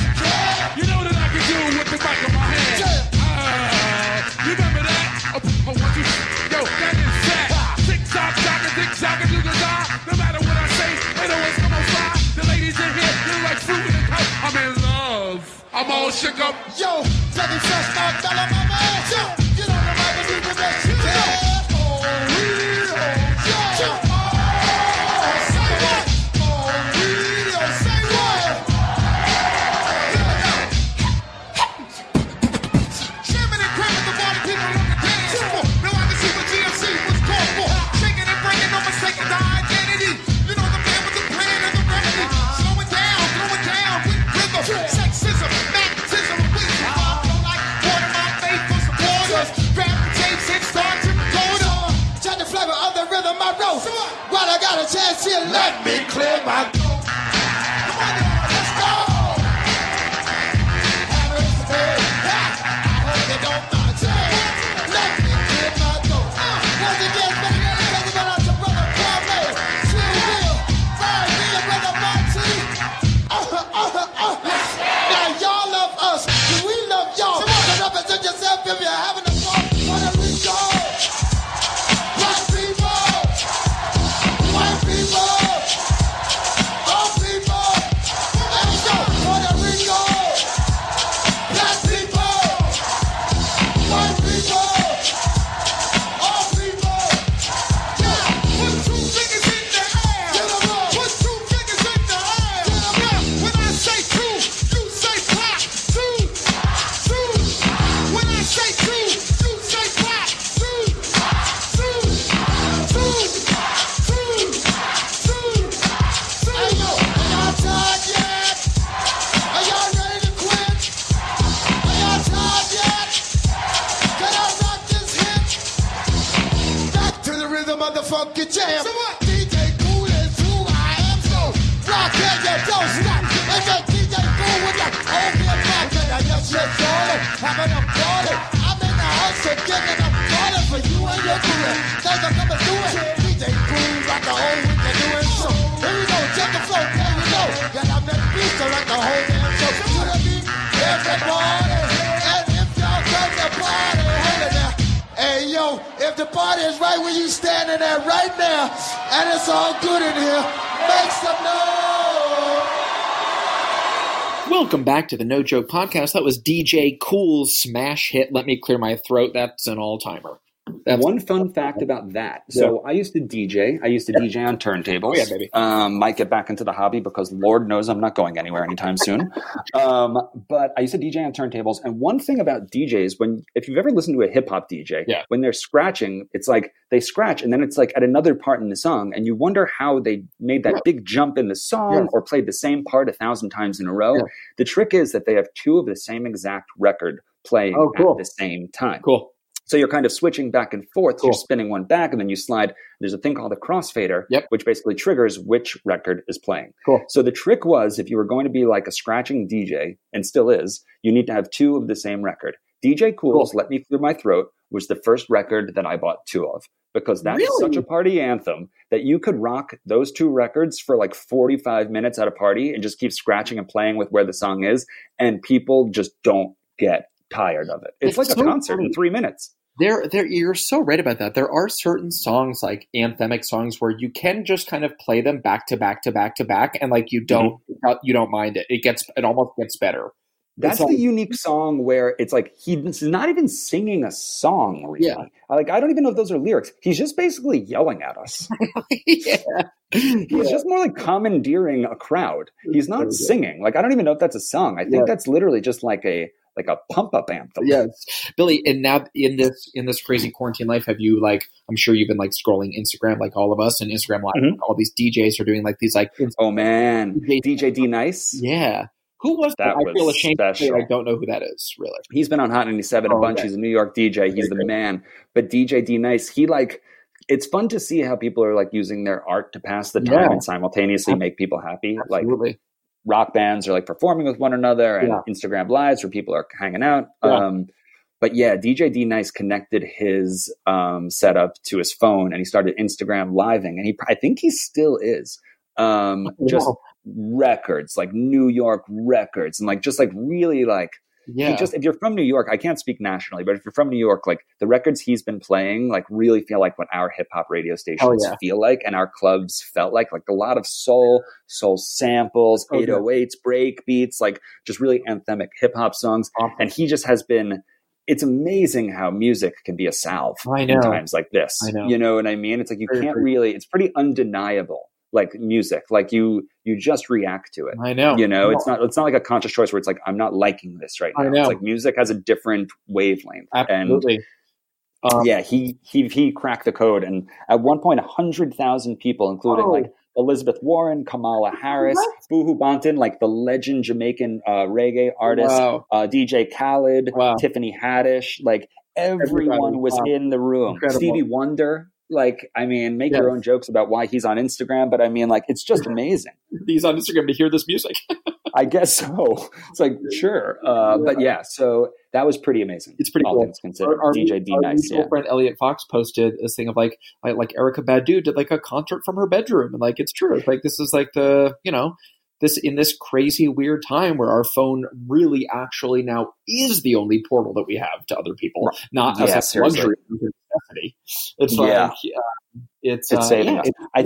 you know that I can do with the mic in my hand. Yeah. You remember that? Oh, what you, yo, that is sad. Tick-tock, sock-a, dick-sock, and do the die. No matter what I say, it always come on fire. The ladies in here, you're like fruit in a cup. I'm in love. I'm all shook up. Yo, second test, my fella, my man. Yo, get on the mic and do the best you can. Let me clear my throat. Welcome back to the No Joke Podcast. That was DJ Kool's smash hit, Let Me Clear My Throat. That's an all-timer. That's one fun fact about that. So yeah. I used to DJ. I used to DJ on turntables. Oh, yeah, baby. Might get back into the hobby because Lord knows I'm not going anywhere anytime soon. But I used to DJ on turntables. And one thing about DJs, if you've ever listened to a hip-hop DJ, when they're scratching, it's like they scratch and then it's like at another part in the song. And you wonder how they made that big jump in the song or played the same part 1,000 times in a row. Yeah. The trick is that they have two of the same exact record playing at the same time. Cool. So you're kind of switching back and forth. Cool. You're spinning one back and then you slide. There's a thing called a crossfader, which basically triggers which record is playing. Cool. So the trick was, if you were going to be like a scratching DJ, and still is, you need to have two of the same record. DJ Kool's Let Me Clear My Throat was the first record that I bought two of, because that's such a party anthem that you could rock those two records for like 45 minutes at a party and just keep scratching and playing with where the song is. And people just don't get tired of it. It's like so a concert in 3 minutes. You're so right about that. There are certain songs, like anthemic songs, where you can just kind of play them back to back to back to back, and like you don't mind it. It almost gets better. That's the unique song where it's like he's not even singing a song, really. Yeah. Like, I don't even know if those are lyrics. He's just basically yelling at us. He's just more like commandeering a crowd. He's not singing. Like, I don't even know if that's a song. I think that's literally just like a pump-up anthem. Yes. Billy, and now in this crazy quarantine life, have you, like, I'm sure you've been, like, scrolling Instagram like all of us, and Instagram Live, all these DJs are doing, like, these, like... Oh, man. DJ D Nice? Yeah. Who was that? I feel ashamed to say I don't know who that is, really. He's been on Hot 97 a bunch. He's a New York DJ. He's the man. But DJ D Nice, he, like... It's fun to see how people are, like, using their art to pass the time and simultaneously make people happy. Absolutely. Like, rock bands are like performing with one another, and Instagram Lives where people are hanging out. But yeah, DJ D Nice connected his setup to his phone, and he started Instagram living, and I think he still is just records, like New York records, and like just like really like if you're from New York, I can't speak nationally, but if you're from New York, like the records he's been playing, like really feel like what our hip hop radio stations feel like, and our clubs felt like a lot of soul samples, 808s, break beats, like just really anthemic hip hop songs. Awesome. And he just has been. It's amazing how music can be a salve in times like this. You know what I mean? It's like you can't really. It's pretty undeniable. Like music, like you just react to it. I know. You know, it's not like a conscious choice where it's like, I'm not liking this right now. I know. It's like music has a different wavelength. Absolutely. And he cracked the code. And at one point, 100,000 people, including like Elizabeth Warren, Kamala Harris, Buju Banton, like the legend Jamaican reggae artist, DJ Khaled, Tiffany Haddish, like everyone was in the room. Incredible. Stevie Wonder. Like, I mean, make your own jokes about why he's on Instagram, but I mean, like, it's just amazing. He's on Instagram to hear this music. I guess so. It's like, sure. But yeah, so that was pretty amazing. It's pretty cool. Our DJ D Nice. My friend Elliot Fox posted this thing of like Erykah Badu did like a concert from her bedroom. And like, it's true. Like, this is like the, you know, this in this crazy weird time where our phone really actually now is the only portal that we have to other people, not as a luxury. It's like it's saving us. I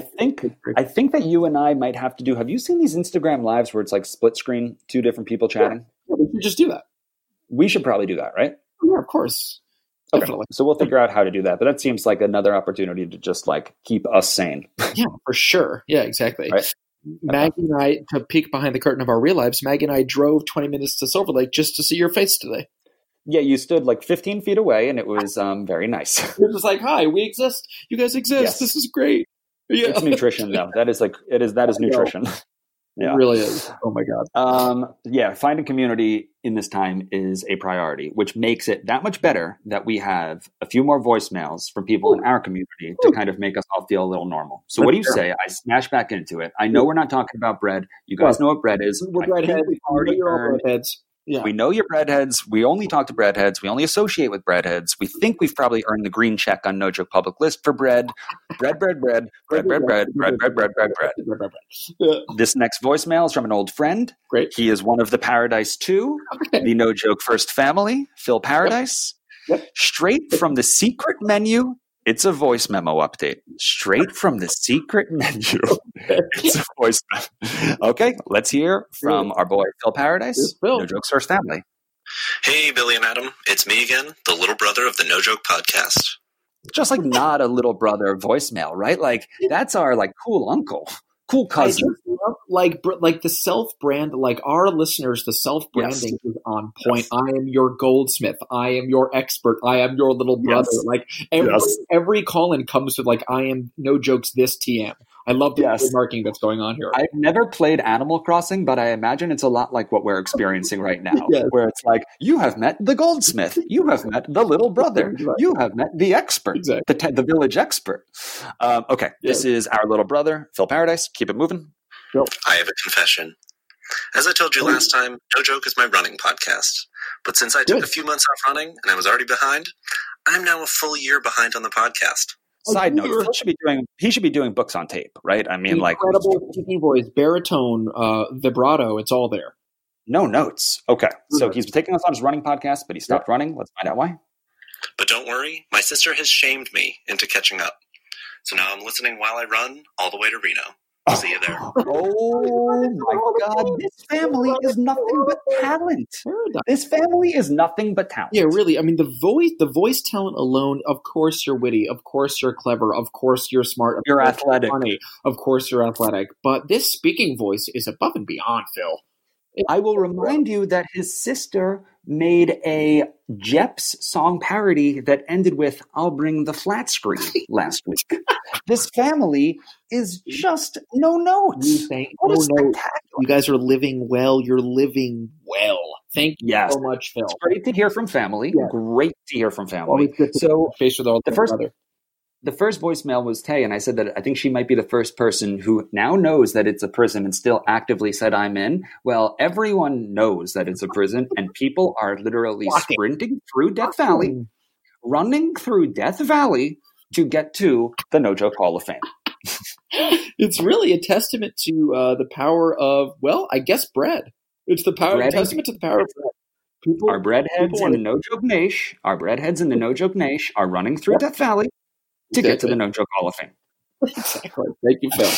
think that you and I might have to do. Have you seen these Instagram lives where it's like split screen, two different people chatting? Yeah, we should just do that. We should probably do that, right? Yeah, of course. Okay. Definitely. So we'll figure out how to do that. But that seems like another opportunity to just like keep us sane. Yeah, for sure. Yeah, exactly. Right? Maggie and I, to peek behind the curtain of our real lives, Maggie and I drove 20 minutes to Silver Lake just to see your face today. Yeah, you stood like 15 feet away, and it was very nice. It was just like, hi, we exist. You guys exist. Yes. This is great. Yeah. It's nutrition, though. That is nutrition. Yeah. It really is. Oh, my God. Finding community in this time is a priority, which makes it that much better that we have a few more voicemails from people in our community to kind of make us all feel a little normal. So what do you say? I smash back into it. I know we're not talking about bread. You guys know what bread is. We're breadheads. We already are breadheads. Yeah. We know you're breadheads. We only talk to breadheads. We only associate with breadheads. We think we've probably earned the green check on No Joke Public List for bread. Bread. This next voicemail is from an old friend. Great. He is one of the Paradise 2, the No Joke First Family, Phil Paradise. Yep. Straight from the secret menu. It's a voice memo update. Straight from the secret menu. It's a voice memo. Okay, let's hear from our boy Phil Paradise, No Joke First Family. Hey, Billy and Adam. It's me again, the little brother of the No Joke Podcast. Just like not a little brother voicemail, right? Like that's our like cool uncle, cool cousin. Love, like the self-brand, like our listeners, the self-branding is on point. Yes. I am your goldsmith. I am your expert. I am your little brother. Yes. Like every call-in comes with like, I am No Joke's this TM. I love the marking that's going on here. I've never played Animal Crossing, but I imagine it's a lot like what we're experiencing right now, where it's like, you have met the goldsmith. You have met the little brother. You have met the expert, the village expert. This is our little brother, Phil Paradise. Keep it moving. Nope. I have a confession. As I told you last time, No Joke is my running podcast. But since I took a few months off running and I was already behind, I'm now a full year behind on the podcast. Side note: he should be doing books on tape, right? I mean, like incredible TV voice, baritone, vibrato. It's all there. No notes. Okay, so he's taking us on his running podcast, but he stopped running. Let's find out why. But don't worry, my sister has shamed me into catching up. So now I'm listening while I run all the way to Reno. See you there. Oh my God! This family is nothing but talent. This family is nothing but talent. Yeah, really. I mean, the voice talent alone. Of course, you're witty. Of course, you're clever. Of course, you're smart. Of you're athletic. Funny. Of course, you're athletic. But this speaking voice is above and beyond, Phil. I will remind you that his sister made a Jeps song parody that ended with "I'll bring the flat screen" last week. This family is just no notes. What a spectacular. You guys are living well. You're living well. Thank you so much, Phil. It's great to hear from family. Yeah. Great to hear from family. So, the first. The first voicemail was Tay, and I said that I think she might be the first person who now knows that it's a prison and still actively said, I'm in. Well, everyone knows that it's a prison, and people are literally sprinting through Death Valley, running through Death Valley to get to the No Joke Hall of Fame. It's really a testament to the power of, well, I guess bread. It's the power, testament to the power of bread. People, our breadheads in the No Joke Nash, our breadheads in the No Joke Nash are running through Death Valley to get to the No Joke Hall of Fame. Exactly. Thank you, Phil.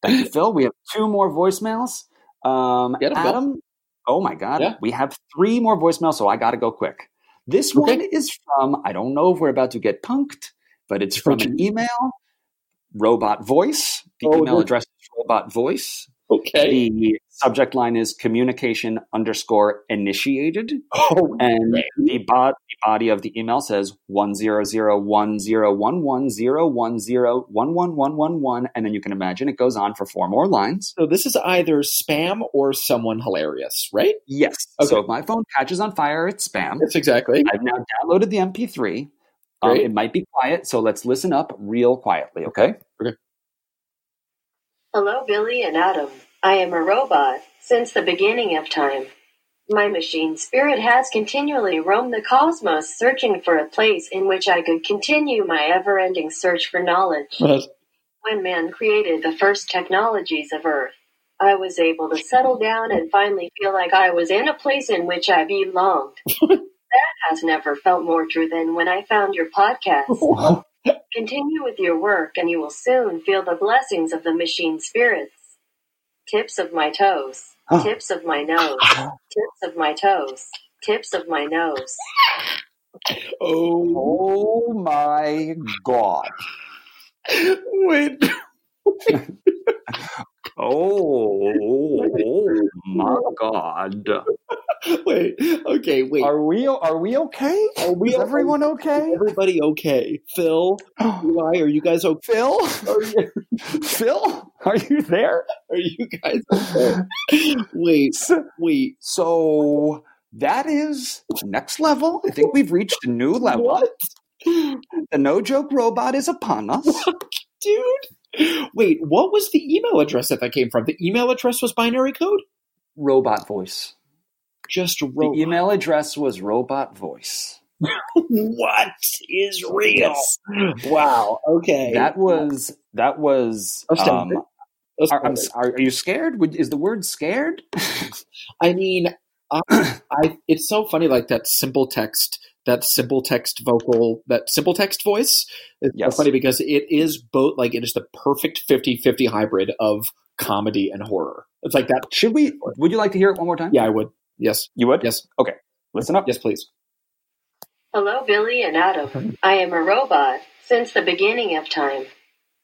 Thank you, Phil. We have two more voicemails. Adam, oh my God, we have three more voicemails, so I got to go quick. This one is from, I don't know if we're about to get punked, but it's from an email, Robot Voice. The email address is Robot Voice. Okay. The subject line is communication_initiated. Oh, and the body of the email says 100101101011111. And then you can imagine it goes on for four more lines. So this is either spam or someone hilarious, right? Yes. Okay. So if my phone catches on fire, it's spam. That's exactly. I've now downloaded the MP3. It might be quiet, so let's listen up real quietly, okay? Okay. Hello, Billy and Adam. I am a robot since the beginning of time. My machine spirit has continually roamed the cosmos, searching for a place in which I could continue my ever-ending search for knowledge. Yes. When man created the first technologies of Earth, I was able to settle down and finally feel like I was in a place in which I belonged. That has never felt more true than when I found your podcast. Continue with your work and you will soon feel the blessings of the machine spirits. Tips of my toes, tips of my nose, tips of my toes, tips of my nose. Oh my God. Wait. Oh my God. Wait. Okay, wait. Are we okay? Is everyone okay? Is everybody okay? Phil, Eli, are you guys okay? Phil? Phil? Are you there? Are you guys okay? Wait. So that is next level. I think we've reached a new level. What? The No Joke robot is upon us. Dude. Wait, what was the email address that came from? The email address was binary code? Robot Voice. Just robot. The email address was Robot Voice. What is real? Yes. Wow. Okay. That was. Are you scared? Is the word scared? I mean, it's so funny. Like that simple text voice. It's so funny because it is both, like, it is the perfect 50-50 hybrid of comedy and horror. It's like that. Would you like to hear it one more time? Yeah, I would. Yes. You would? Yes. Okay. Listen up. Yes, please. Hello, Billy and Adam. I am a robot since the beginning of time.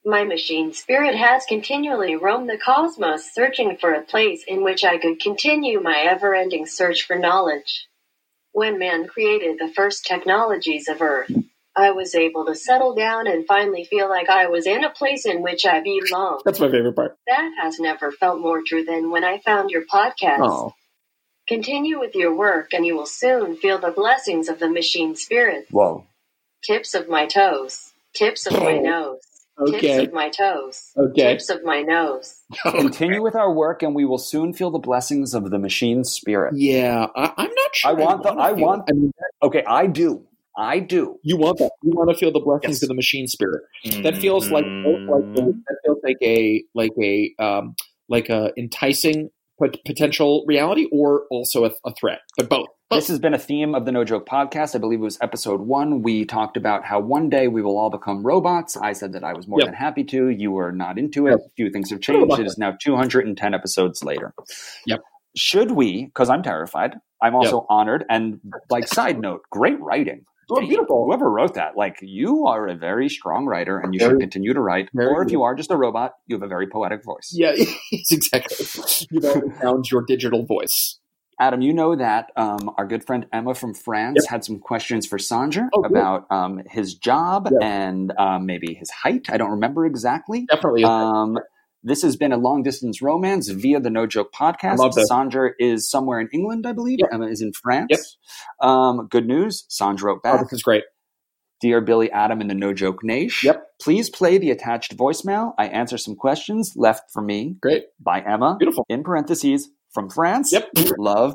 My machine spirit has continually roamed the cosmos, searching for a place in which I could continue my ever-ending search for knowledge. When man created the first technologies of Earth, I was able to settle down and finally feel like I was in a place in which I belonged. That's my favorite part. That has never felt more true than when I found your podcast. Oh. Continue with your work and you will soon feel the blessings of the machine spirit. Whoa. Tips of my toes. Tips of my nose. Okay. Tips of my toes. Okay. Tips of my nose. Continue with our work and we will soon feel the blessings of the machine spirit. Yeah. I'm not sure. I do. You want that. You want to feel the blessings of the machine spirit. That feels like a enticing potential reality, or also a threat, but both. This has been a theme of the No Joke podcast. I believe it was episode 1. We talked about how one day we will all become robots. I said that I was more than happy to. You were not into it. A few things have changed. It is now 210 episodes later. Yep. Should we, because I'm terrified, I'm also honored, and side note, great writing. Oh, beautiful. Whoever wrote that, you are a very strong writer and you should continue to write. Or if you are just a robot, you have a very poetic voice. Yeah, it's exactly. You know, it sounds your digital voice. Adam, you know that our good friend Emma from France had some questions for Sanj about his job and maybe his height. I don't remember exactly. Definitely. This has been a long-distance romance via the No Joke podcast. Sandra is somewhere in England, I believe. Yep. Emma is in France. Yep. Good news. Sandra wrote back. Oh, this is great. Dear Billy, Adam, and the No Joke Nash. Yep. Please play the attached voicemail. I answer some questions left for me. Great. By Emma. Beautiful. In parentheses, from France. Yep. Love.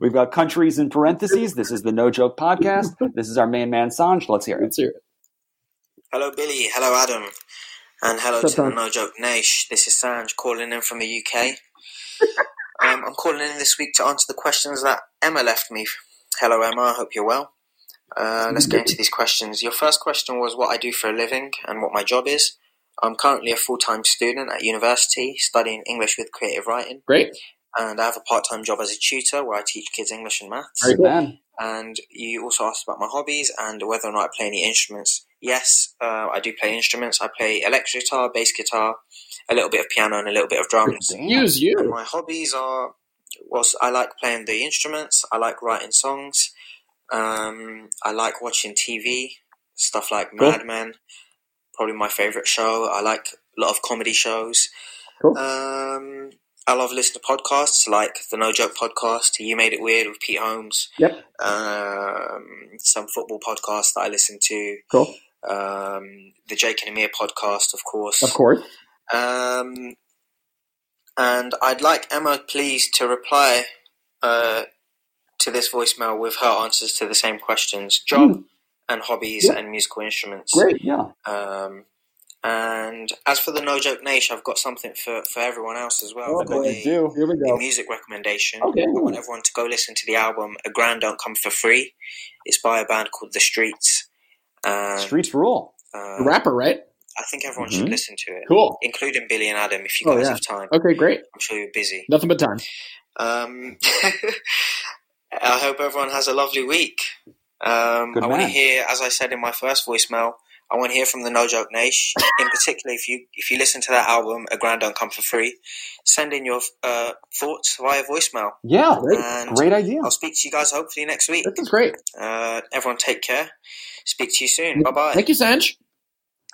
We've got countries in parentheses. This is the No Joke Podcast. This is our main man, Sanj. Let's hear it. Let's hear it. Hello, Billy. Hello, Adam. And hello to the No Joke Nash. This is Sanj calling in from the UK. I'm calling in this week to answer the questions that Emma left me. Hello, Emma. I hope you're well. Let's get into these questions. Your first question was what I do for a living and what my job is. I'm currently a full-time student at university studying English with creative writing. Great. And I have a part-time job as a tutor where I teach kids English and maths. Very good. And you also asked about my hobbies and whether or not I play any instruments. Yes, I do play instruments. I play electric guitar, bass guitar, a little bit of piano, and a little bit of drums. Use you. And my hobbies are, well, I like playing the instruments. I like writing songs. I like watching TV, stuff like cool. Mad Men, probably my favorite show. I like a lot of comedy shows. Cool. I love listening to podcasts like the No Joke Podcast, You Made It Weird with Pete Holmes. Yep. Some football podcasts that I listen to. Cool. The Jake and Amir podcast, of course. Of course. And I'd like Emma, please, to reply to this voicemail with her answers to the same questions. Job and hobbies and musical instruments. Great, yeah. And as for the No Joke Nation, I've got something for everyone else as well. Here we go. A music recommendation. Okay. I want everyone to go listen to the album A Grand Don't Come For Free. It's by a band called The Streets. Streets rule. The rapper, right? I think everyone should listen to it. Cool. Including Billy and Adam if you guys have time. Okay, great. I'm sure you're busy. Nothing but time. I hope everyone has a lovely week. I want to hear, as I said in my first voicemail, I want to hear from the No Joke Nash. In particular, if you listen to that album, A Grand Don't Come For Free, send in your thoughts via voicemail. Yeah, great idea. I'll speak to you guys hopefully next week. That's great. Everyone take care. Speak to you soon. Bye-bye. Thank you, Sanj.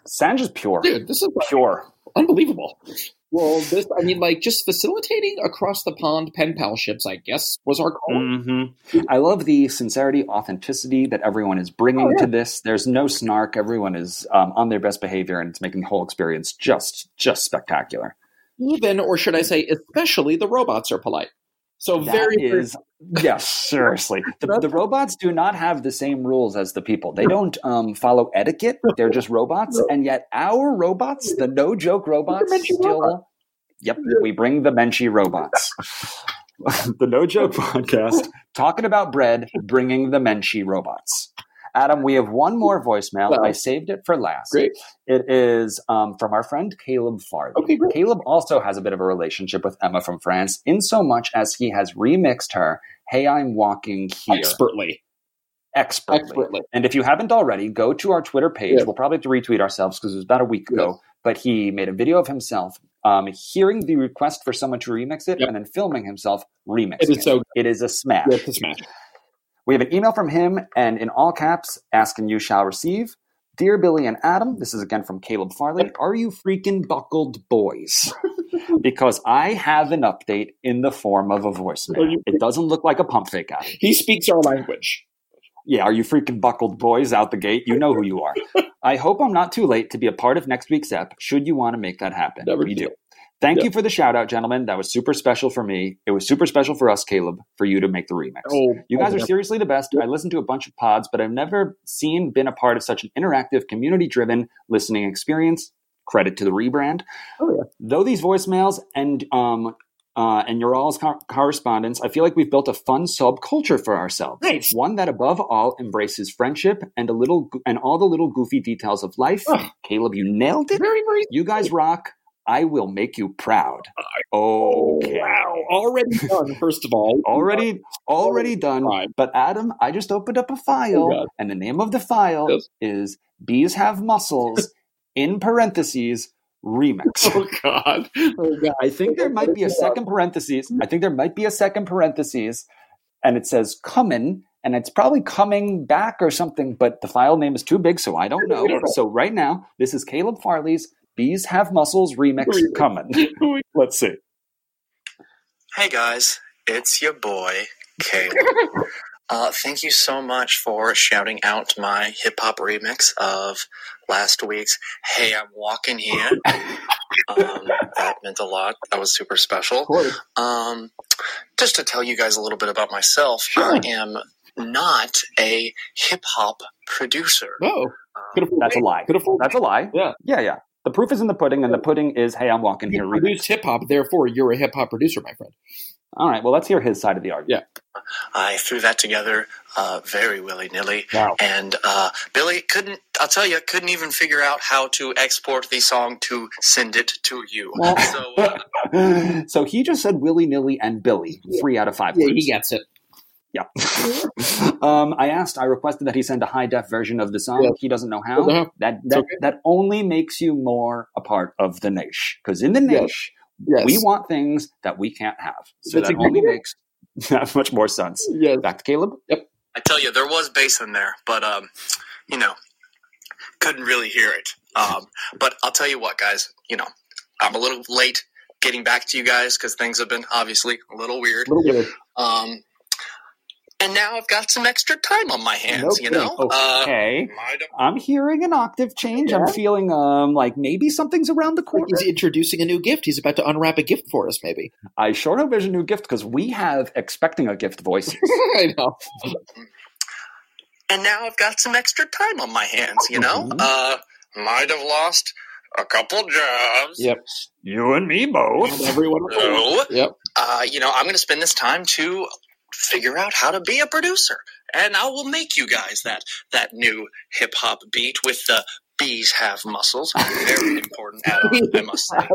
Sanj is pure. Dude, this is pure. Unbelievable. Well, just facilitating across the pond pen pal ships, I guess, was our call. Mm-hmm. I love the sincerity, authenticity that everyone is bringing to this. There's no snark. Everyone is on their best behavior, and it's making the whole experience just spectacular. Even, or should I say, especially the robots are polite. So that is, yes, seriously. The robots do not have the same rules as the people. They don't follow etiquette. They're just robots. And yet our robots, the No Joke robots, Yep, we bring the Menchie robots. The No Joke Podcast, talking about bread, bringing the Menchie robots. Adam, we have one more voicemail. Wow. I saved it for last. Great. It is from our friend Caleb Farley. Okay, great. Caleb also has a bit of a relationship with Emma from France in so much as he has remixed her Hey, I'm Walking Here. Expertly. And if you haven't already, go to our Twitter page. Yeah. We'll probably have to retweet ourselves because it was about a week ago. But he made a video of himself hearing the request for someone to remix it and then filming himself remixing it. So good. It is a smash. Yeah, it's a smash. We have an email from him, and in all caps, ask and you shall receive. Dear Billy and Adam, this is again from Caleb Farley. Are you freaking buckled, boys? Because I have an update in the form of a voicemail. It doesn't look like a pump fake out. He speaks our language. Yeah, are you freaking buckled, boys, out the gate? You know who you are. I hope I'm not too late to be a part of next week's ep, should you want to make that happen. We do. Thank you for the shout-out, gentlemen. That was super special for me. It was super special for us, Caleb, for you to make the remix. You guys are seriously the best. I listen to a bunch of pods, but I've never been a part of such an interactive, community-driven listening experience. Credit to the rebrand. Though these voicemails and your all's correspondence, I feel like we've built a fun subculture for ourselves. Nice. One that above all embraces friendship and all the little goofy details of life. Caleb, you nailed it. Very, very you guys rock. I will make you proud. Okay. Wow. Already done, first of all. Already done. But Adam, I just opened up a file, and the name of the file is Bees Have Muscles, in parentheses, remix. Oh, God. I think there might be a second parentheses. And it says coming, and it's probably coming back or something, but the file name is too big, so I don't know. So right now, this is Caleb Farley's Bees Have Muscles remix coming. Let's see. Hey guys, it's your boy, Caleb. Thank you so much for shouting out my hip-hop remix of last week's Hey, I'm Walking Here. That meant a lot. That was super special. Just to tell you guys a little bit about myself, I am not a hip-hop producer. No. That's a lie. That's a lie. Yeah. The proof is in the pudding, and the pudding is, hey, I'm walking here. You produce hip-hop, therefore you're a hip-hop producer, my friend. All right, well, let's hear his side of the argument. Yeah. I threw that together very willy-nilly. Wow. And Billy couldn't even figure out how to export the song to send it to you. Well, so he just said willy-nilly and Billy, 3 out of 5 words. Yeah, he gets it. Yeah. I requested that he send a high-def version of the song. Yeah. He doesn't know how. Uh-huh. That only makes you more a part of the niche. Because in the niche... Yeah. Yes. We want things that we can't have. So that only makes that much more sense. Yes. Back to Caleb. Yep. I tell you, there was bass in there, but, couldn't really hear it. But I'll tell you what, guys, I'm a little late getting back to you guys because things have been obviously a little weird. And now I've got some extra time on my hands, Okay. I'm hearing an octave change. Yeah. I'm feeling like maybe something's around the corner. He's introducing a new gift. He's about to unwrap a gift for us, maybe. I sure hope there's a new gift because we have expecting a gift voices. I know. And now I've got some extra time on my hands, Mm-hmm. Might have lost a couple jobs. Yep. You and me both. And everyone. So, yep. I'm going to spend this time to figure out how to be a producer, and I will make you guys that new hip hop beat with the bees have muscles. Very important add-on, I must say.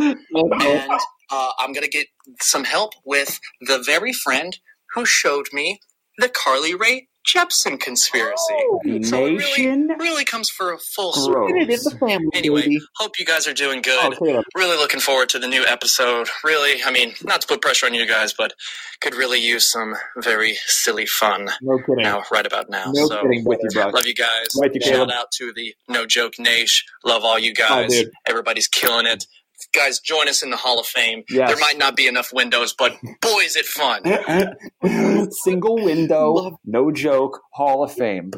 And I'm gonna get some help with the very friend who showed me the Carly Rae Jepsen conspiracy. Oh, so it really comes for a full circle. It is a family. Anyway, baby. Hope you guys are doing good. Okay. Really looking forward to the new episode. Really, not to put pressure on you guys, but could really use some very silly fun. No kidding. Right about now. No so, kidding with you, brother. Love you guys. Right to Shout out to the No Joke Nash. Love all you guys. Oh, everybody's killing it. Guys, join us in the Hall of Fame. Yes. There might not be enough windows, but boy, is it fun. Single window, No Joke, Hall of Fame.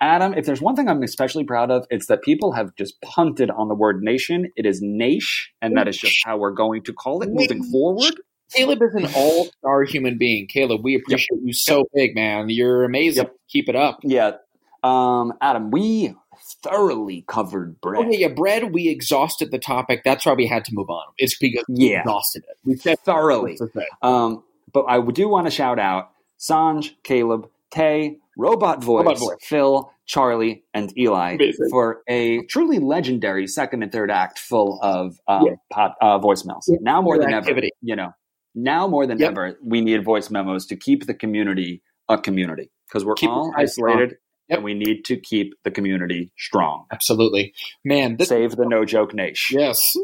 Adam, if there's one thing I'm especially proud of, it's that people have just punted on the word nation. It is niche, and that is just how we're going to call it moving forward. Caleb is an all-star human being. Caleb, we appreciate you so big, man. You're amazing. Yep. Keep it up. Yeah. Adam, we thoroughly covered bread. Okay, yeah, bread, we exhausted the topic. That's why we had to move on. It's because we exhausted it. We said thoroughly. But I do want to shout out Sanj, Caleb, Tay, Robot Voice, Phil, Charlie, and Eli for a truly legendary second and third act full of voicemails. Yeah. Now more than ever, we need voice memos to keep the community a community because we're all isolated. And we need to keep the community strong. Absolutely. Man, save the No Joke Nash. Yes.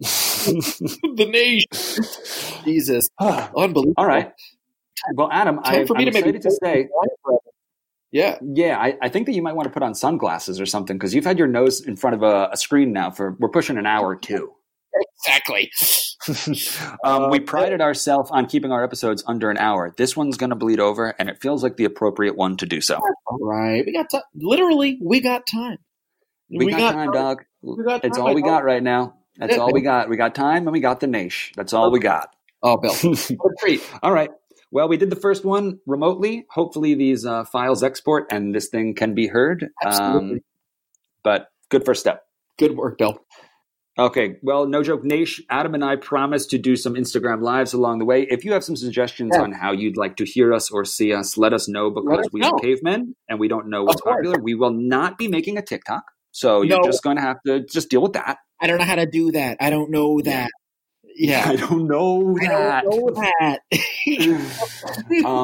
The Nash. Jesus. Unbelievable. All right. Well, Adam, I'm excited to say. Yeah. Yeah. I think that you might want to put on sunglasses or something because you've had your nose in front of a screen now we're pushing an hour too. Exactly. We prided ourselves on keeping our episodes under an hour. This one's going to bleed over, and it feels like the appropriate one to do so. All right. We got we got time. We got time, dog. It's all we got right now. That's all we got. We got time, and we got the niche. That's all we got. Oh, Bill. All right. Well, we did the first one remotely. Hopefully these files export, and this thing can be heard. Absolutely. But good first step. Good work, Bill. Okay, well, No Joke Nash, Adam and I promise to do some Instagram lives along the way. If you have some suggestions on how you'd like to hear us or see us, let us know because we are cavemen and we don't know what's popular. We will not be making a TikTok, so you're just going to have to just deal with that. I don't know how to do that. I don't know that. Yeah. I don't know that.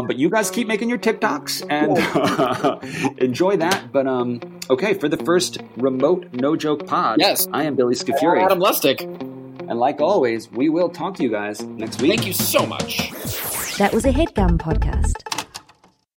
But you guys keep making your TikToks and enjoy that. But okay, for the first remote No Joke pod, I am Billy Scafiori. I'm Adam Lustick. And like always, we will talk to you guys next week. Thank you so much. That was a HeadGum Podcast.